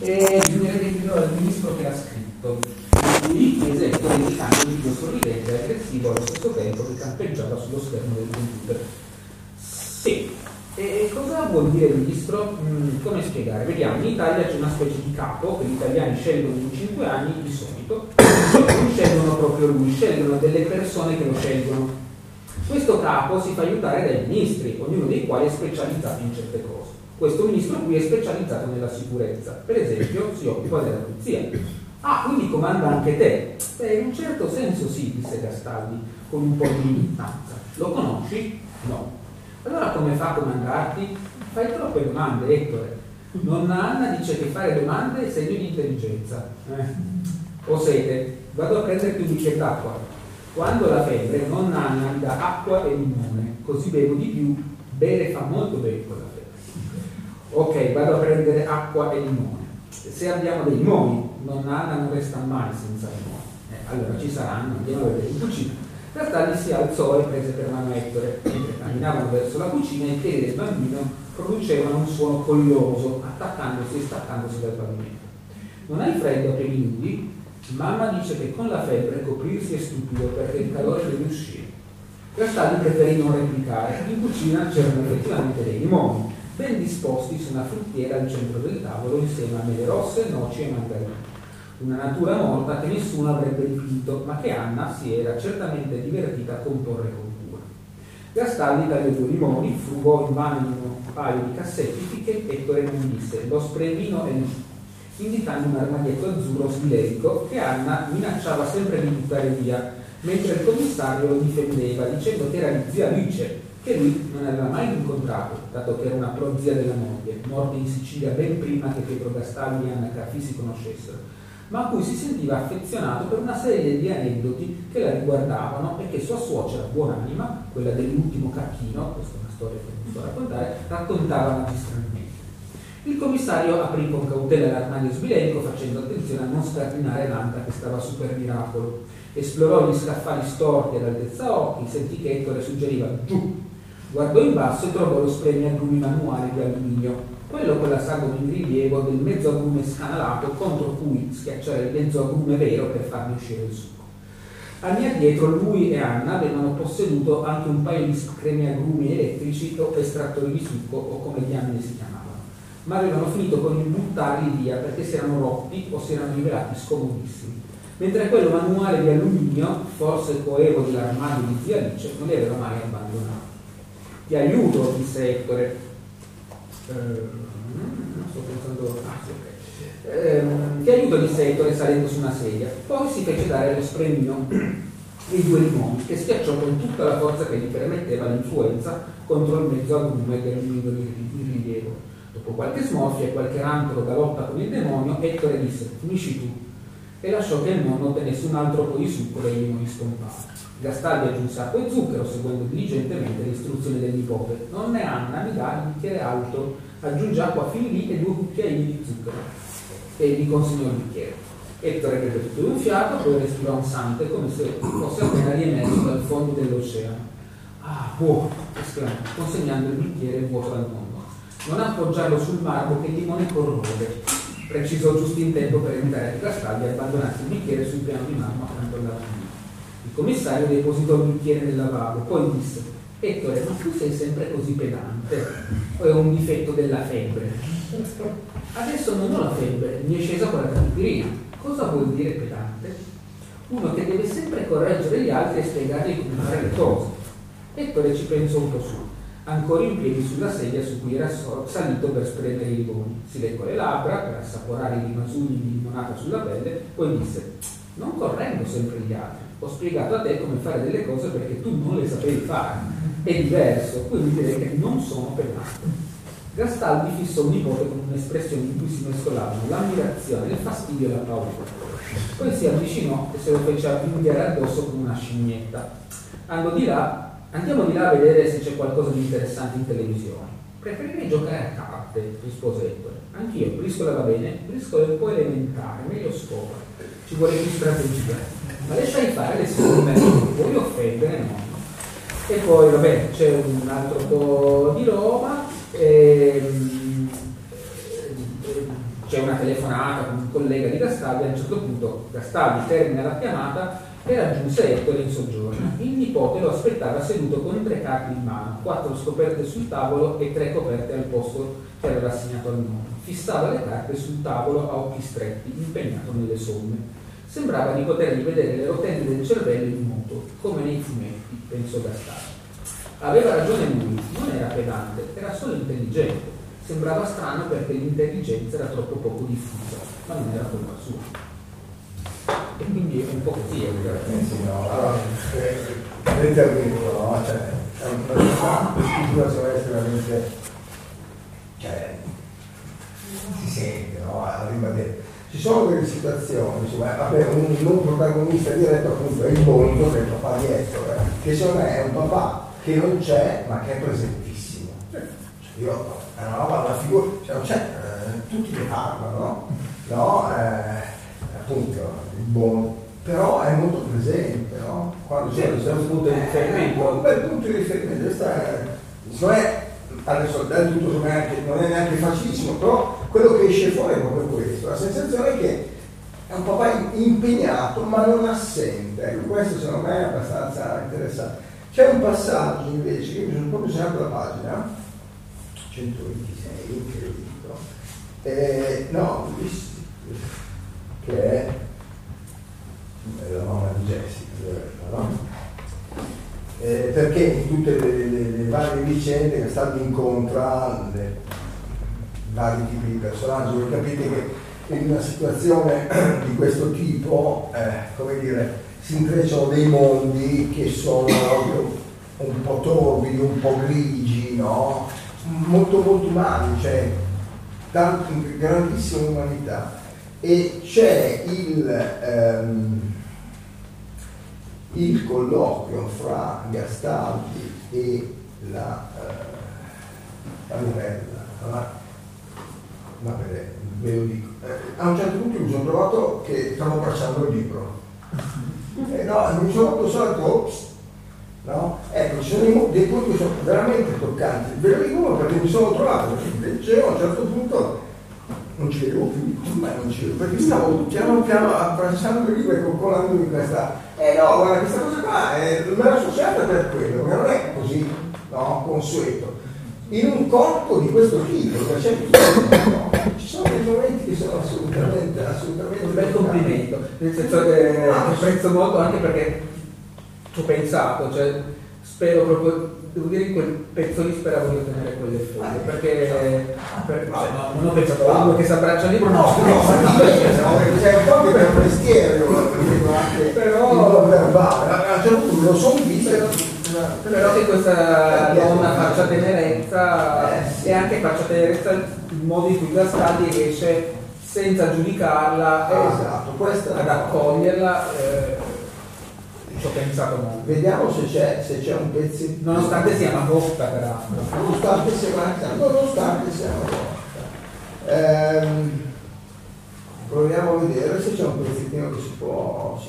Bisognerebbe chiedere al ministro che l'ha scritto. Lui chiese Ettore indicando un video sorridente e aggressivo allo stesso tempo che campeggiava sullo schermo del computer. Sì, e cosa vuol dire il ministro? Come spiegare? Vediamo, in Italia c'è una specie di capo che gli italiani scelgono in 5 anni di solito, non scelgono proprio lui, scelgono delle persone che lo scelgono. Questo capo si fa aiutare dai ministri, ognuno dei quali è specializzato in certe cose. Questo ministro qui è specializzato nella sicurezza, per esempio si occupa della polizia. Ah, quindi comanda anche te? Beh, in un certo senso sì, disse Gastaldi, con un po' di militanza. Lo conosci? No. Allora come fa a comandarti? Fai troppe domande, Ettore. Nonna Anna dice che fare domande è segno di intelligenza. Ho sete, vado a prenderti un bicchiere d'acqua. Quando la febbre, nonna Anna mi dà acqua e limone, così bevo di più, bere fa molto bene con la febbre. Ok, vado a prendere acqua e limone. Se abbiamo dei limoni, nonna Anna non resta mai senza limone. Allora ci saranno, andiamo a vedere in cucina. Gastaldi si alzò e prese per mano Ettore, mentre camminavano verso la cucina i piedi del bambino producevano un suono colloso, attaccandosi e staccandosi dal pavimento. Non hai freddo che minudi? Mamma dice che con la febbre coprirsi è stupido perché il calore deve uscire. Gastaldi preferì non replicare, in cucina c'erano effettivamente dei limoni, ben disposti su una fruttiera al centro del tavolo insieme a mele rosse, noci e mandarine. Una natura morta che nessuno avrebbe dipinto, ma che Anna si era certamente divertita a comporre con cura. Gastaldi tagliò due limoni, frugò in mano un paio di cassetti finché Ettore non disse lo spremino e no, indicando un armadietto azzurro sbiletico che Anna minacciava sempre di buttare via, mentre il commissario lo difendeva dicendo che era di zia Alice, che lui non aveva mai incontrato, dato che era una prozia della moglie, morta in Sicilia ben prima che Pietro Gastaldi e Anna Caffì si conoscessero, ma a cui si sentiva affezionato per una serie di aneddoti che la riguardavano e che sua suocera buonanima, quella dell'ultimo cacchino, questa è una storia che non sto a raccontare, raccontava magistralmente. Il commissario aprì con cautela l'armadio sbilenco facendo attenzione a non scardinare l'anta che stava su per miracolo. Esplorò gli scaffali storti all'altezza occhi, sentì che Ettore suggeriva giù. Guardò in basso e trovò lo spremiagumi manuale di alluminio, quello con la sagoma in rilievo del mezzoagrume scanalato contro cui schiacciare il mezzoagrume vero per farne uscire il succo. Al mio dietro lui e Anna avevano posseduto anche un paio di spremiagrumi elettrici o estrattori di succo o come diamine si chiamavano, ma avevano finito con il buttarli via perché si erano rotti o si erano rivelati scomodissimi, mentre quello manuale di alluminio, forse coevo dell'armadio di zia Alice, non li aveva mai abbandonati. Ti aiuto, disse Ettore. Ti aiuto, disse Ettore, salendo su una sedia. Poi si fece dare lo spremino dei due limoni, che schiacciò con tutta la forza che gli permetteva l'influenza contro il mezzo agrume dell'umido di rilievo. Dopo qualche smorfia e qualche rancolo galotta con il demonio, Ettore disse: finisci tu, e lasciò che il nonno tenesse un altro po' di succo dei limoni scompari. Gastaldi aggiunse acqua e zucchero, seguendo diligentemente le istruzioni del nipote. Nonna Anna mi dà il bicchiere alto, aggiunge acqua fin lì e due cucchiaini di zucchero, e gli consegnò il bicchiere. Ettore beve tutto in un fiato, poi respirò ansante come se fosse appena riemerso dal fondo dell'oceano. Ah, buono! Esclamò, consegnando il bicchiere vuoto al mondo. Non appoggiarlo sul marmo che il limone corrode, precisò giusto in tempo per evitare che Gastaldi abbandonasse il bicchiere sul piano di marmo accanto alla lavagna. Il commissario depositò il bicchiere nel lavabo, poi disse: Ettore, ma tu sei sempre così pedante, o è un difetto della febbre? Adesso non ho la febbre, mi è scesa con la caterina. Cosa vuol dire pedante? Uno che deve sempre correggere gli altri e spiegargli come fare le cose. Ettore ci pensò un po' su, ancora in piedi sulla sedia su cui era salito per spremere i limoni. Si leccò le labbra per assaporare i masugni di limonata sulla pelle, poi disse: non correggo sempre gli altri. Ho spiegato a te come fare delle cose perché tu non le sapevi fare, è diverso, quindi direi che non sono pedante. Gastaldi fissò un nipote con un'espressione in cui si mescolavano l'ammirazione, il fastidio e la paura. Poi si avvicinò e se lo fece avvinghiare addosso con una scimmietta. Andiamo di là a vedere se c'è qualcosa di interessante in televisione. Preferirei giocare a carte, rispose Ettore. Anch'io, briscola va bene, briscola è un po' elementare, meglio scopa. Ci vuole più strategia. Ma lasciai fare le sue, vuoi offendere, no? E poi, vabbè, c'è un altro po' di roba, c'è una telefonata con un collega di Gastaldi, a un certo punto Gastaldi termina la chiamata e raggiunse Ettore in soggiorno. Il nipote lo aspettava seduto con 3 carte in mano, 4 scoperte sul tavolo e 3 coperte al posto che aveva assegnato al nonno. Fissava le carte sul tavolo a occhi stretti, impegnato nelle somme. Sembrava di potergli vedere le rotelle del cervello in moto, come nei fumetti, pensò Gastaldi. Aveva ragione lui, non era pedante, era solo intelligente. Sembrava strano perché l'intelligenza era troppo poco diffusa, ma non era colpa sua. E quindi è un po' così, vedete al vivo, no? Cioè, è un progetto che deve essere veramente... cioè, si sente, no? Arriva dentro. Ci sono delle situazioni, cioè, vabbè, un protagonista diretto appunto è il Bonzo, che è il papà di Ettore, che secondo me è un papà che non c'è ma che è presentissimo. Cioè, io è una roba, una figura, cioè non c'è, tutti ne parlano, no? No, appunto il Bonzo, però è molto presente, no? Quando c'è un punto di riferimento. Un bel punto di riferimento, adesso tutto non è neanche facilissimo, però quello che esce fuori è proprio questo, la sensazione che è un papà impegnato ma non assente, ecco, questo secondo me è abbastanza interessante. C'è un passaggio invece che mi sono proprio segnato la pagina 126, che lo dico, che è la mamma di Jessica, no? Perché in tutte le varie vicende che Gastaldi incontra vari tipi di personaggi, voi capite che in una situazione di questo tipo, come dire, si intrecciano dei mondi che sono un po' torbidi, un po' grigi, no? Molto molto umani, cioè grandissima umanità. E c'è il colloquio fra Gastaldi e la Mirella, ma ve lo dico, a un certo punto mi sono trovato che stavo abbracciando il libro No, non sono molto solito, no? Ecco, ci sono dei punti che sono veramente toccanti. Ve lo dico uno perché mi sono trovato, leggevo a un certo punto, non ci vedevo più, ma non ci vedevo, perché stavo piano piano abbracciando il libro e coccolandomi questa. No, guarda, questa cosa qua me l'ho associata per quello, che non è così, no, consueto. In un corpo di questo tipo, da certi punti, no? Ci sono dei momenti che sono assolutamente, assolutamente un bel complimento, nel senso che apprezzo molto anche perché ci ho pensato, cioè spero proprio, devo dire, in quel pezzo lì speravo di ottenere quelle foglie, perché non ho pensato a uno che si abbraccia lì, no, c'è un po' che per un mestiere, però a un certo punto lo sono visto. Però che questa donna faccia tenerezza e anche faccia tenerezza il modo in cui Gastaldi riesce, senza giudicarla, ad accoglierla, ci ho pensato molto. Vediamo se c'è un pezzettino. Nonostante sia una botta, peraltro. Nonostante sia una botta. Proviamo a vedere se c'è un pezzettino che si può...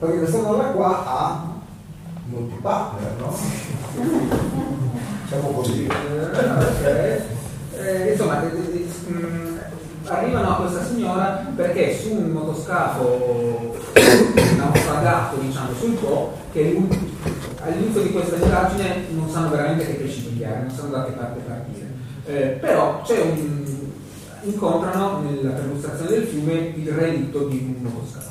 Perché questa donna qua ha... molti partner, no? Diciamo così. Insomma, arrivano a questa signora perché su un motoscafo naufragato, diciamo, sul Po, che all'inizio di questa indagine non sanno veramente che pesci pigliare, non sanno da che parte partire. Però incontrano nella perlustrazione del fiume il relitto di un motoscafo.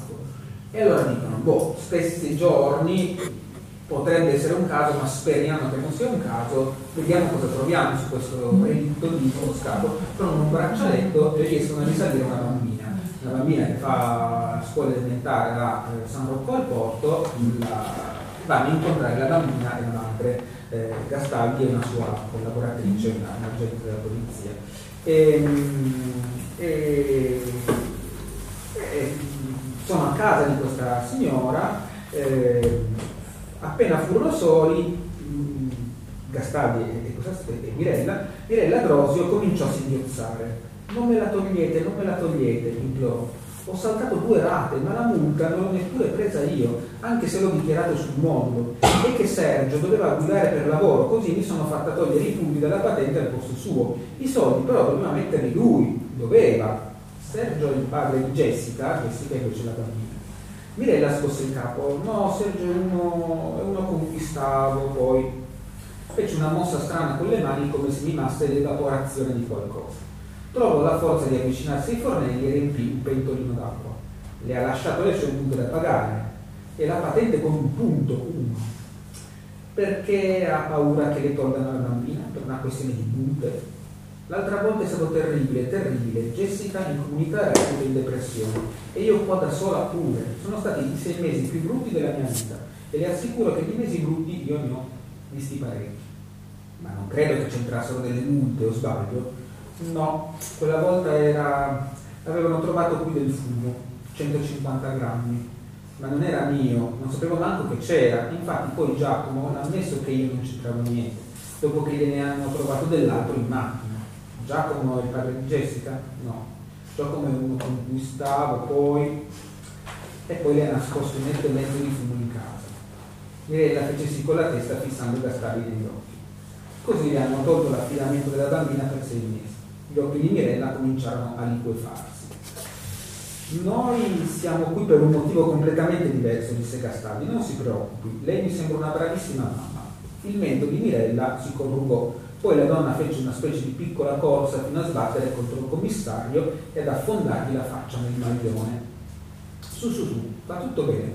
E allora dicono, stessi giorni. Potrebbe essere un caso, ma speriamo che non sia un caso. Vediamo cosa troviamo su questo relitto di motoscafo. Trovano un braccialetto e riescono a risalire una bambina. La bambina che fa scuola elementare da San Rocco al Porto, vanno a incontrare la bambina e la madre, Gastaldi e una sua collaboratrice, un agente della polizia. Sono a casa di questa signora. Appena furono soli, Gastaldi e Mirella Drosio cominciò a singhiozzare. Non me la togliete, implorò. Ho saltato 2 rate, ma la multa non l'ho neppure presa io, anche se l'ho dichiarato sul modulo. E che Sergio doveva guidare per lavoro, così mi sono fatta togliere i punti dalla patente al posto suo. I soldi però doveva metterli lui, doveva. Sergio è il padre di Jessica invece la bambina. Mirella scosse il capo. No, Sergio è uno conquistavo, poi fece una mossa strana con le mani come se rimasse l'evaporazione di qualcosa. Trovò la forza di avvicinarsi ai fornelli e riempì un pentolino d'acqua. Le ha lasciato le sue multe da pagare e la patente con un punto. Perché ha paura che le tolgano la bambina per una questione di multe? L'altra volta è stato terribile, Jessica in comunità era in depressione e io qua da sola pure, sono stati i 6 mesi più brutti della mia vita e le assicuro che di mesi brutti io ne ho visti parecchi. Ma non credo che c'entrassero delle multe, o sbaglio? No, quella volta avevano trovato qui del fumo, 150 grammi, ma non era mio, non sapevo manco che c'era, infatti poi Giacomo ha ammesso che io non c'entravo niente, dopo che ne hanno trovato dell'altro in macchina. Giacomo è il padre di Jessica? No. Giacomo è uno con cui stavo, poi... E poi le ha nascosto un netto e mezzo di fumo in casa. Mirella fece sì con la testa fissando Gastaldi negli occhi. Così le hanno tolto l'affidamento della bambina per 6 mesi. Gli occhi di Mirella cominciarono a liquefarsi. Noi siamo qui per un motivo completamente diverso, disse Gastaldi. Non si preoccupi, lei mi sembra una bravissima mamma. Il mento di Mirella si corrugò. Poi la donna fece una specie di piccola corsa fino a sbattere contro il commissario e ad affondargli la faccia nel maglione. Su, va tutto bene,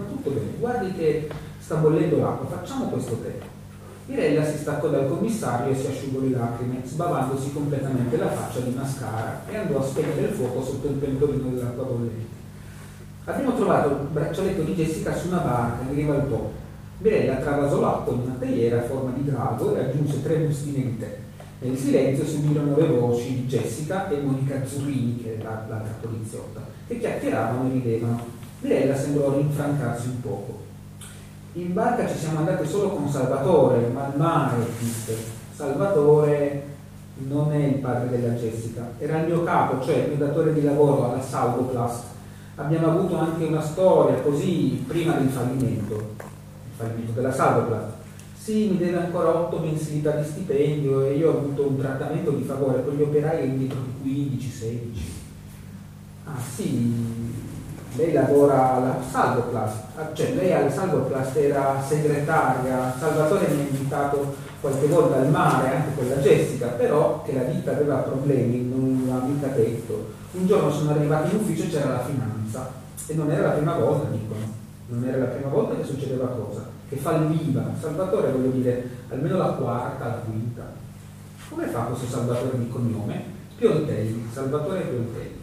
guardi che sta bollendo l'acqua, facciamo questo tè. Mirella si staccò dal commissario e si asciugò le lacrime, sbavandosi completamente la faccia di mascara e andò a spegnere il fuoco sotto il pentolino dell'acqua bollente. Abbiamo trovato il braccialetto di Jessica su una barca in riva al Po. Mirella travasò l'acqua in una teiera a forma di drago e aggiunse 3 bustine di tè. Nel silenzio si unirono le voci di Jessica e Monica Zurrini, che era l'altra poliziotta, che chiacchieravano e ridevano. Mirella sembrò rinfrancarsi un poco. In barca ci siamo andate solo con Salvatore, ma al mare, disse. Salvatore non è il padre della Jessica, era il mio capo, cioè il mio datore di lavoro alla Salvoplast. abbiamo avuto anche una storia così prima del fallimento, il fallimento della Salvoplast. Sì, mi deve ancora 8 mensilità di stipendio e io ho avuto un trattamento di favore con gli operai indietro di 15-16. Ah sì, lei lavora alla Salvoplast, cioè lei alla Salvoplast era segretaria. Salvatore mi ha invitato qualche volta al mare, anche con la Jessica, però che la vita aveva problemi, non l'ha mica detto. Un giorno sono arrivato in ufficio e c'era la finanza, e non era la prima volta, dicono. Non era la prima volta che succedeva cosa, che falliva. Salvatore, voglio dire, almeno la quarta, la quinta. Come fa questo Salvatore di cognome? Pioltelli, Salvatore Pioltelli.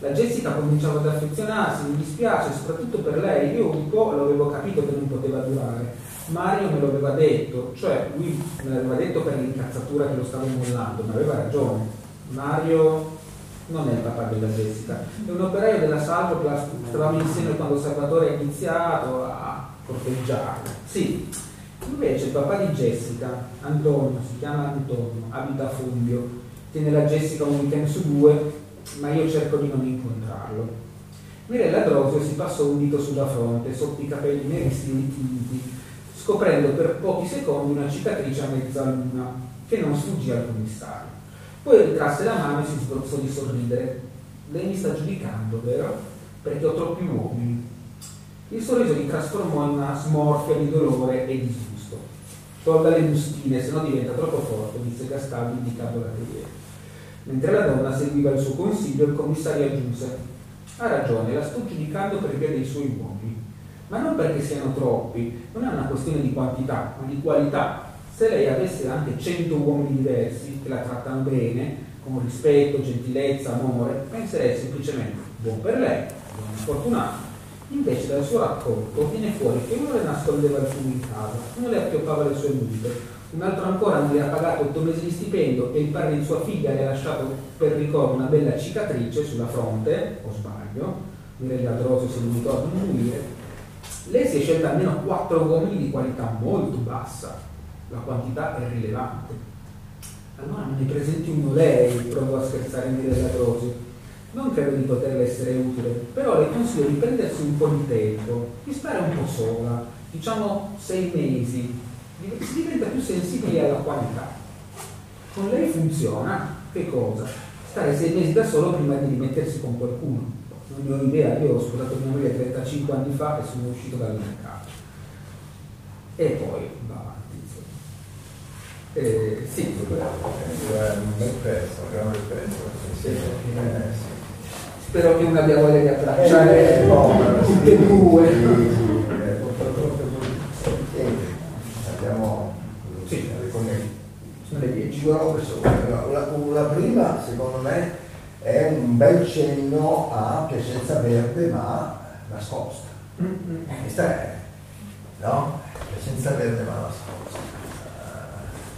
La Jessica cominciava ad affezionarsi, mi dispiace, soprattutto per lei. Io un po' l'avevo capito che non poteva durare. Mario me lo aveva detto, cioè lui me l'aveva detto per l'incazzatura che lo stavo mollando, ma aveva ragione. Mario non è il papà della Jessica, è un operaio della Salvoplast. Stavamo insieme quando Salvatore ha iniziato a corteggiare. Sì, invece il papà di Jessica, Antonio, si chiama Antonio, abita a Foglio, tiene la Jessica un weekend su 2, ma io cerco di non incontrarlo. Mirella Drosio si passò un dito sulla fronte, sotto i capelli nerissimi tinti, scoprendo per pochi secondi una cicatrice a mezzaluna che non sfuggì al commissario. Poi ritrasse la mano e si sbrozzò di sorridere. Lei mi sta giudicando, vero? Perché ho troppi uomini. Il sorriso li trasformò in una smorfia di dolore e disgusto. Tolga le bustine, se no diventa troppo forte, disse Gastaldi indicando la tevere. Mentre la donna seguiva il suo consiglio, il commissario aggiunse: ha ragione, la sto giudicando per via dei suoi uomini. Ma non perché siano troppi, non è una questione di quantità, ma di qualità. Se lei avesse anche 100 uomini diversi che la trattano bene, con rispetto, gentilezza, amore, penserei semplicemente buon per lei, buon fortunato. Invece dal suo racconto viene fuori che uno le nascondeva il fumo in casa, uno le appioppava le sue mute, un altro ancora non le ha pagato 8 mesi di stipendio e il padre di sua figlia le ha lasciato per ricordo una bella cicatrice sulla fronte, o sbaglio, Mirella Drosio se non mi ricordo di morire. Lei si è scelta almeno 4 uomini di qualità molto bassa. La quantità è rilevante. Allora me ne presenti uno lei, provò a scherzare Mirella Drosio. Non credo di poterle essere utile, però le consiglio di prendersi un po' di tempo, di stare un po' sola, diciamo 6 mesi. Si diventa più sensibili alla qualità. Con lei funziona, che cosa? Stare 6 mesi da solo prima di rimettersi con qualcuno. Non ne ho idea, io ho sposato mia moglie 35 anni fa e sono uscito dal mercato. E poi va avanti. Sì, un bel pezzo. Spero che non abbia voglia di abbracciare tutte e due. Abbiamo sono le 10. La prima, secondo me, è un bel cenno a Piacenza Verde, ma nascosta. Questa è, no? Piacenza Verde, ma nascosta.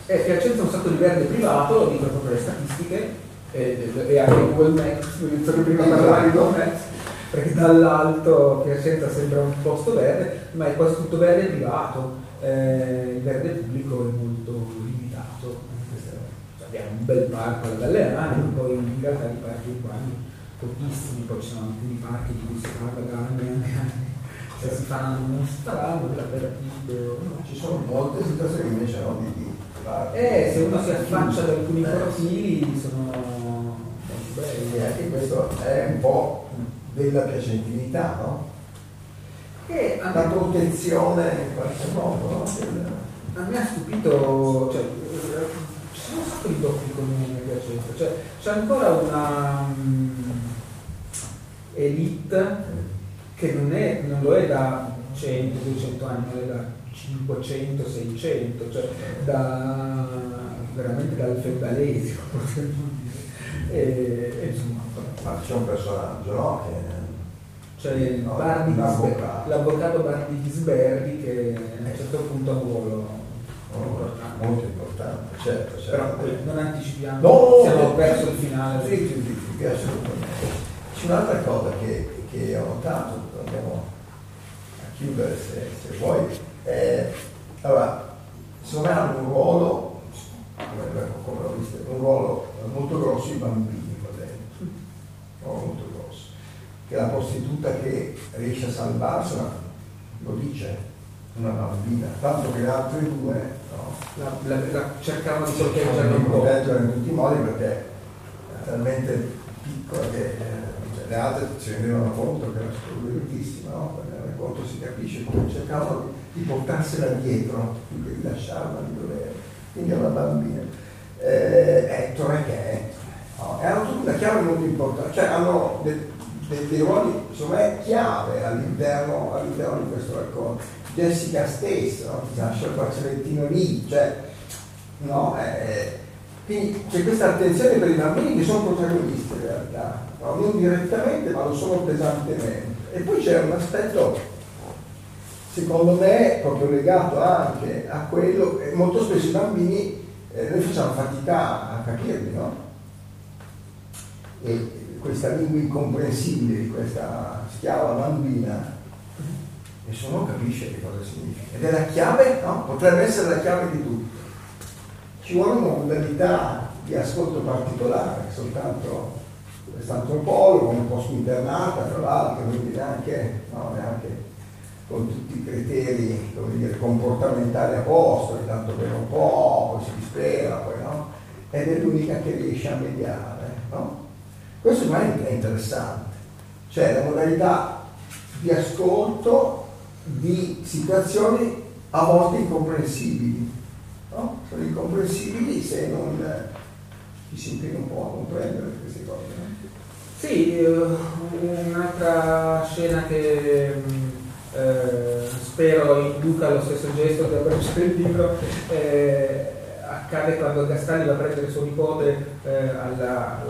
Piacenza è un stato di verde privato, lo dicono proprio le statistiche, e anche Google Maps, prima parlare di Google Maps, perché dall'alto Piacenza sembra un posto verde, ma è quasi tutto verde privato, il verde pubblico è molto limitato. Abbiamo un bel parco alla Gallerani, poi in realtà di parchi urbani pochissimi, poi ci sono alcuni parchi di cui si parla da anni. Cioè, si fanno uno strano, no, ci sono molte situazioni che invece no, di se uno si affaccia ad alcuni cortili sono belli. Anche questo è un po' della piacentinità, no? E la protezione in qualche modo, no? A me ha stupito, cioè, ci sono un sacco di doppi comuni a Piacenza, cioè c'è ancora una elite che non lo è da 100-200 anni, non è da 500-600, cioè veramente dal feudalesimo. Insomma, ma c'è un personaggio, no? C'è l'avvocato Bardi Ghisberti che a un certo punto ha un ruolo molto importante, certo. Però non anticipiamo, siamo verso il finale. Sì, assolutamente. C'è un'altra cosa che ho notato, andiamo a chiudere se vuoi. Allora, secondo me hanno un ruolo, come l'ho visto, un ruolo molto grosso i bambini, molto grosso. che la prostituta che riesce a salvarsela lo dice, una bambina, tanto che le altre due no, la cercavano di proteggere in tutti i modi perché è talmente piccola che le altre si rendevano conto che era scoprutissima, no? Perché conto si capisce come cercavano di portarsela dietro, di lasciarla di dovere, quindi è una bambina. Ettore che è hanno tutta una chiave molto importante, cioè hanno dei ruoli insomma è chiave all'interno di questo racconto. Jessica stessa, no? Ti lascia il braccialettino lì, cioè no? Quindi c'è questa attenzione per i bambini che sono protagonisti in realtà, no? Non direttamente ma lo sono pesantemente. E poi c'è un aspetto secondo me proprio legato anche a quello che molto spesso i bambini noi facciamo fatica a capirli, no? E questa lingua incomprensibile di questa schiava bambina nessuno capisce che cosa significa ed è la chiave, no? Potrebbe essere la chiave di tutto. Ci vuole una modalità di ascolto particolare, soltanto questo antropologo, un po' squinternata tra l'altro, quindi neanche con tutti i criteri, come dire, comportamentali a posto, tanto per un po', poi si dispera, poi no, ed è l'unica che riesce a mediare, no? Questo è interessante, cioè la modalità di ascolto di situazioni a volte incomprensibili, no? Sono incomprensibili se non ci si impegna un po' a comprendere queste cose. No? Sì, un'altra scena che spero induca lo stesso gesto che ho preso nel libro accade quando Gastaldi va a prendere suo nipote alla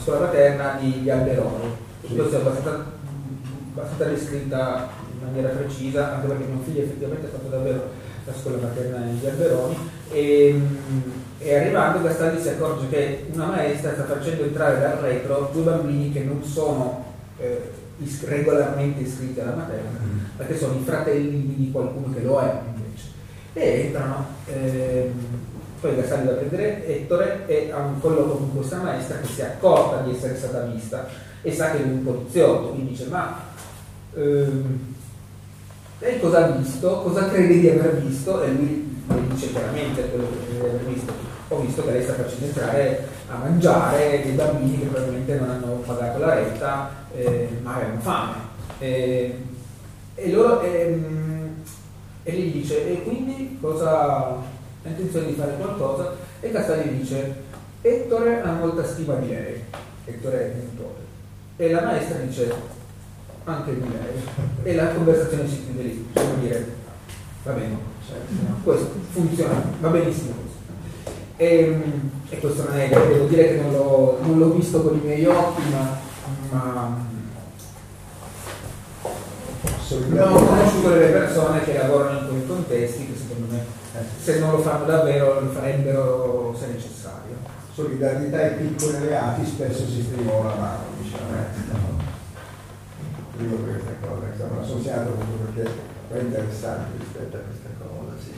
scuola materna di Gli Alberoni. Questo è abbastanza descritta in maniera precisa, anche perché mio figlio effettivamente ha fatto davvero la scuola materna di Alberoni e arrivando Gastaldi si accorge che una maestra sta facendo entrare dal retro due bambini che non sono regolarmente iscritti alla materna, perché sono i fratellini di qualcuno che lo è invece, e entrano. Poi Gastaldi va a prendere Ettore e ha un colloquio con questa maestra che si è accorta di essere stata vista e sa che è un poliziotto, quindi dice: ma lei cosa ha visto? Cosa crede di aver visto? E lui dice chiaramente quello che crede di aver visto. Ho visto che lei sta facendo entrare a mangiare dei bambini che probabilmente non hanno pagato la retta, ma avevano fame. E gli dice: e quindi cosa? Ha intenzione di fare qualcosa? E Gastaldi dice: Ettore ha molta stima di lei. Ettore è il genitore. E la maestra dice: anche di lei, e la conversazione si chiude lì, possiamo dire va bene, questo funziona, va benissimo questo. E questo non è, devo dire che non l'ho visto con i miei occhi, ma non ho conosciuto delle persone che lavorano in quei contesti che secondo me se non lo fanno davvero lo farebbero se necessario. Solidarietà ai piccoli reati spesso si stringono la mano, diciamo. Dico questa cosa, stiamo associando proprio perché è interessante rispetto a questa cosa, sì.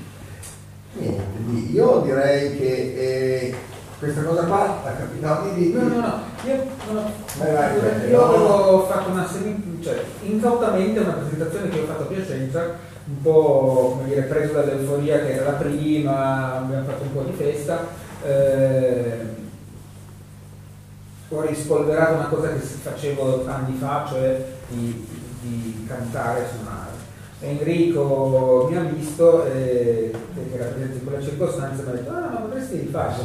Niente, io direi che questa cosa qua la capitata di io ho fatto una incautamente una presentazione che ho fatto a Piacenza, un po' come dire preso dall'euforia che era la prima, abbiamo fatto un po' di festa. Ho rispolverato una cosa che facevo anni fa, cioè di cantare e suonare. Enrico mi ha visto, che era presente in quella circostanza, mi ha detto: ah, ma potresti farlo?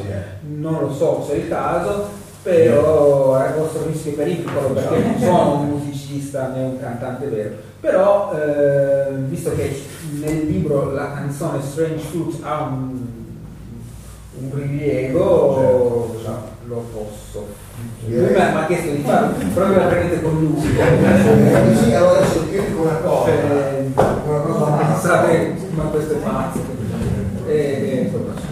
Non lo so se è il caso, però è il vostro rischio per piccolo, perché non sono un musicista né un cantante vero. Però, visto che nel libro la canzone Strange Fruit ha un rilievo, lo posso. Lui mi ha chiesto di farlo, proprio la prendete con lui. Sì, allora adesso io dico una cosa. Pensate, ma questo è pazzo.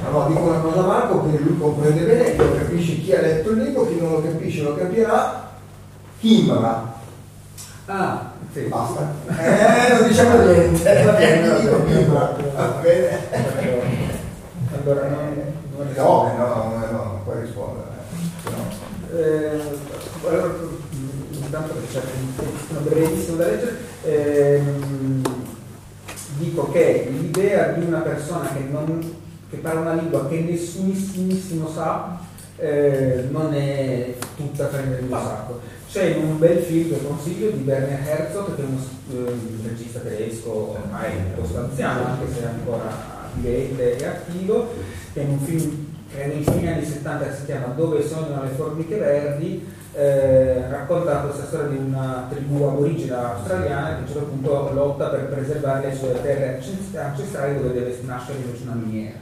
Allora dico una cosa a Marco, che lui comprende bene, che lo capisce chi ha letto il libro, chi non lo capisce lo capirà. Chimarà. Ah, sì. Basta. Non diciamo niente. Va bene, va bene. Allora non risponde. No, non puoi rispondere. tanto perché c'è un testo brevissimo da leggere, dico che l'idea di una persona che parla una lingua che nessunissimo sa non è tutta prendere in sacco. C'è un bel film che consiglio di Werner Herzog, che è un regista tedesco ormai molto anziano, anche se è ancora vivente e attivo, che è un film che nei fine anni 70 si chiama Dove sognano le formiche verdi. Racconta questa storia di una tribù aborigena australiana che a un certo punto lotta per preservare le sue terre ancestrali, dove deve nascere invece una miniera.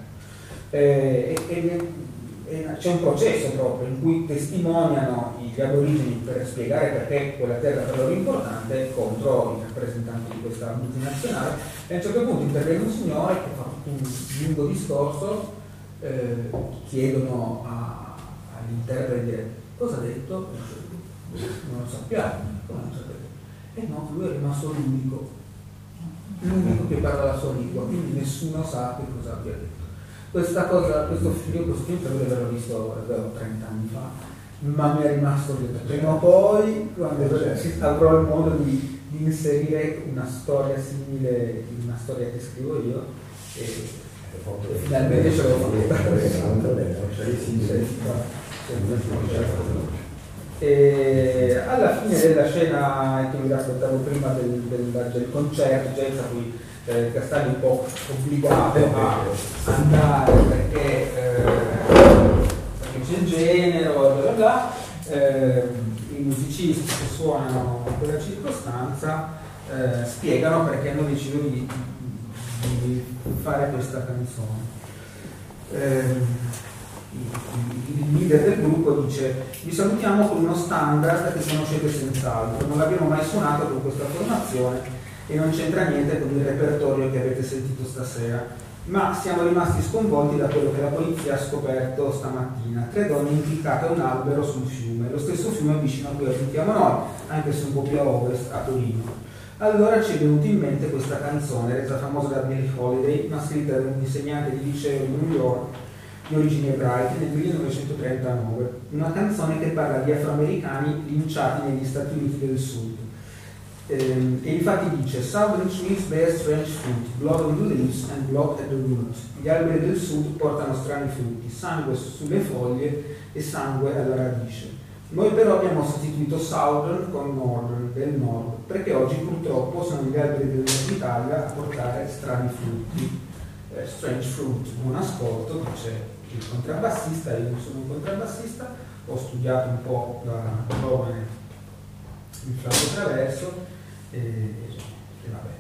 C'è un processo proprio in cui testimoniano gli aborigeni per spiegare perché quella terra per loro è importante contro i rappresentanti di questa multinazionale, e a un certo punto interviene un signore che fa un lungo discorso, chiedono all'interprete: cosa ha detto? Non lo sappiamo. Come non sapete? E no, lui è rimasto l'unico che parla la sua lingua, quindi nessuno sa che cosa abbia detto. Questa cosa, questo film credo di averlo visto 30 anni fa, ma mi è rimasto detto. Prima o poi, avrò il modo di inserire una storia simile in una storia che scrivo io, e finalmente ce l'ho fatta. E alla fine della scena che vi raccontavo prima del concergenza, cui Gastaldi è un po' obbligato a andare perché c'è il genero, i musicisti che suonano in quella circostanza spiegano perché hanno deciso di fare questa canzone. Il leader del gruppo dice: vi salutiamo con uno standard che conoscete senz'altro, non l'abbiamo mai suonato con questa formazione e non c'entra niente con il repertorio che avete sentito stasera, ma siamo rimasti sconvolti da quello che la polizia ha scoperto stamattina: 3 donne impiccate a un albero su un fiume, lo stesso fiume vicino a cui abitiamo noi, anche se un po' più a ovest, a Torino. Allora ci è venuta in mente questa canzone, resa famosa da Billie Holiday, ma scritta da un insegnante di liceo di New York di origini ebraiche nel 1939, una canzone che parla di afroamericani linciati negli Stati Uniti del Sud. E infatti dice: Southern trees bear strange fruit, blood on the leaves and blood at the roots. Gli alberi del sud portano strani frutti, sangue sulle foglie e sangue alla radice. Noi però abbiamo sostituito Southern con Northern, del nord, perché oggi purtroppo sono gli alberi del nord Italia a portare strani frutti. Strange Fruit, buon ascolto, c'è il contrabbassista. Io non sono un contrabbassista, ho studiato un po' da giovane il flauto traverso e vabbè.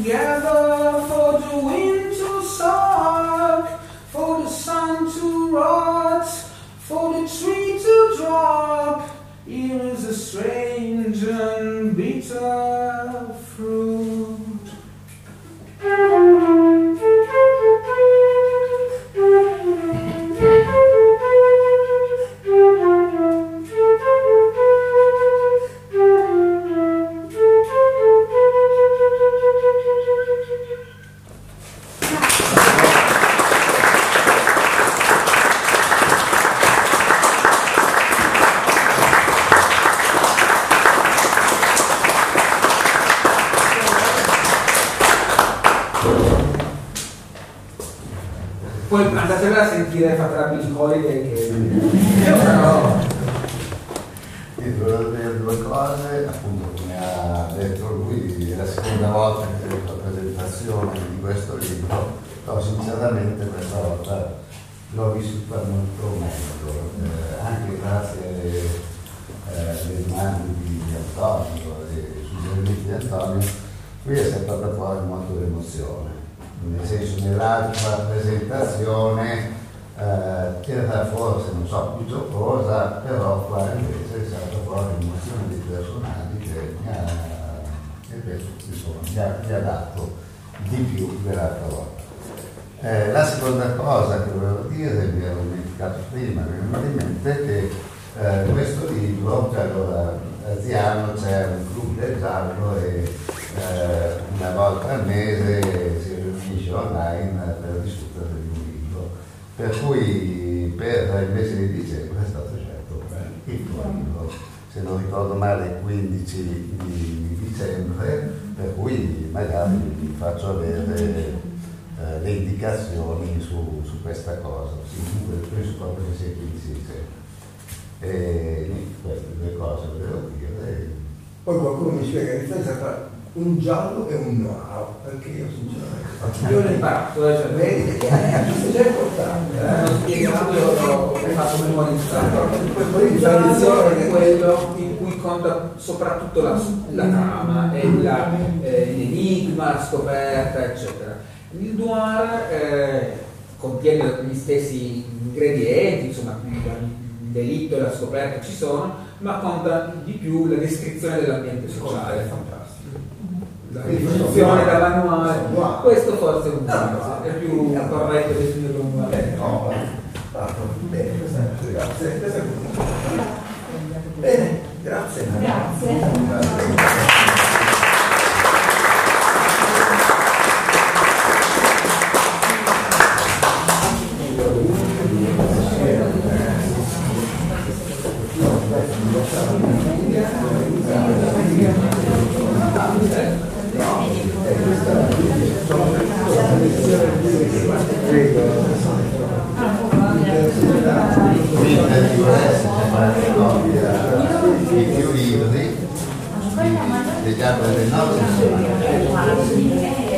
Together for the wind to suck, for the sun to Andatevela a sentire fatta la Billie Holiday che è una roba. Io dovevo vedere due cose, appunto come ha detto lui, la seconda volta che ho fatto la presentazione di questo libro, però sinceramente questa volta l'ho vissuta molto meglio, anche grazie alle domande di Antonio, ai suggerimenti di Antonio, qui è saltata fuori molto l'emozione. Nel senso, nell'altra presentazione c'era forse, non so, più giocosa, però qua invece è stata fuori l'emozione dei personaggi che mi ha dato di più dell'altra volta. La seconda cosa che volevo dire, mi ero dimenticato prima, mi è venuto in mente che questo libro, cioè allora Aziano c'è un club del giallo e una volta al mese si riunisce online per discutere di un libro, per cui per il mese di dicembre è stato scelto il tuo libro, se non ricordo male il 15 di dicembre, per cui magari vi faccio avere le indicazioni su questa cosa, comunque su quello che si è 15 dicembre. E queste due cose volevo dire. Poi qualcuno mi spiega che differenza tra un giallo e un noir, perché io sinceramente io l'ho imparato, vedi, questo già è importante, non spiegato, ho fatto memorizzare. Il giallo è quello in cui conta soprattutto la trama e l'enigma, la scoperta, eccetera. Il noir contiene gli stessi ingredienti, insomma, delitto e la scoperta ci sono, ma conta di più la descrizione dell'ambiente sociale. Fantastico. La descrizione dalla manuale. Questo forse è un po' è più corretto definirlo un manuale. No, bene, grazie. Bene, grazie. Grazie. Gli alberi del Nord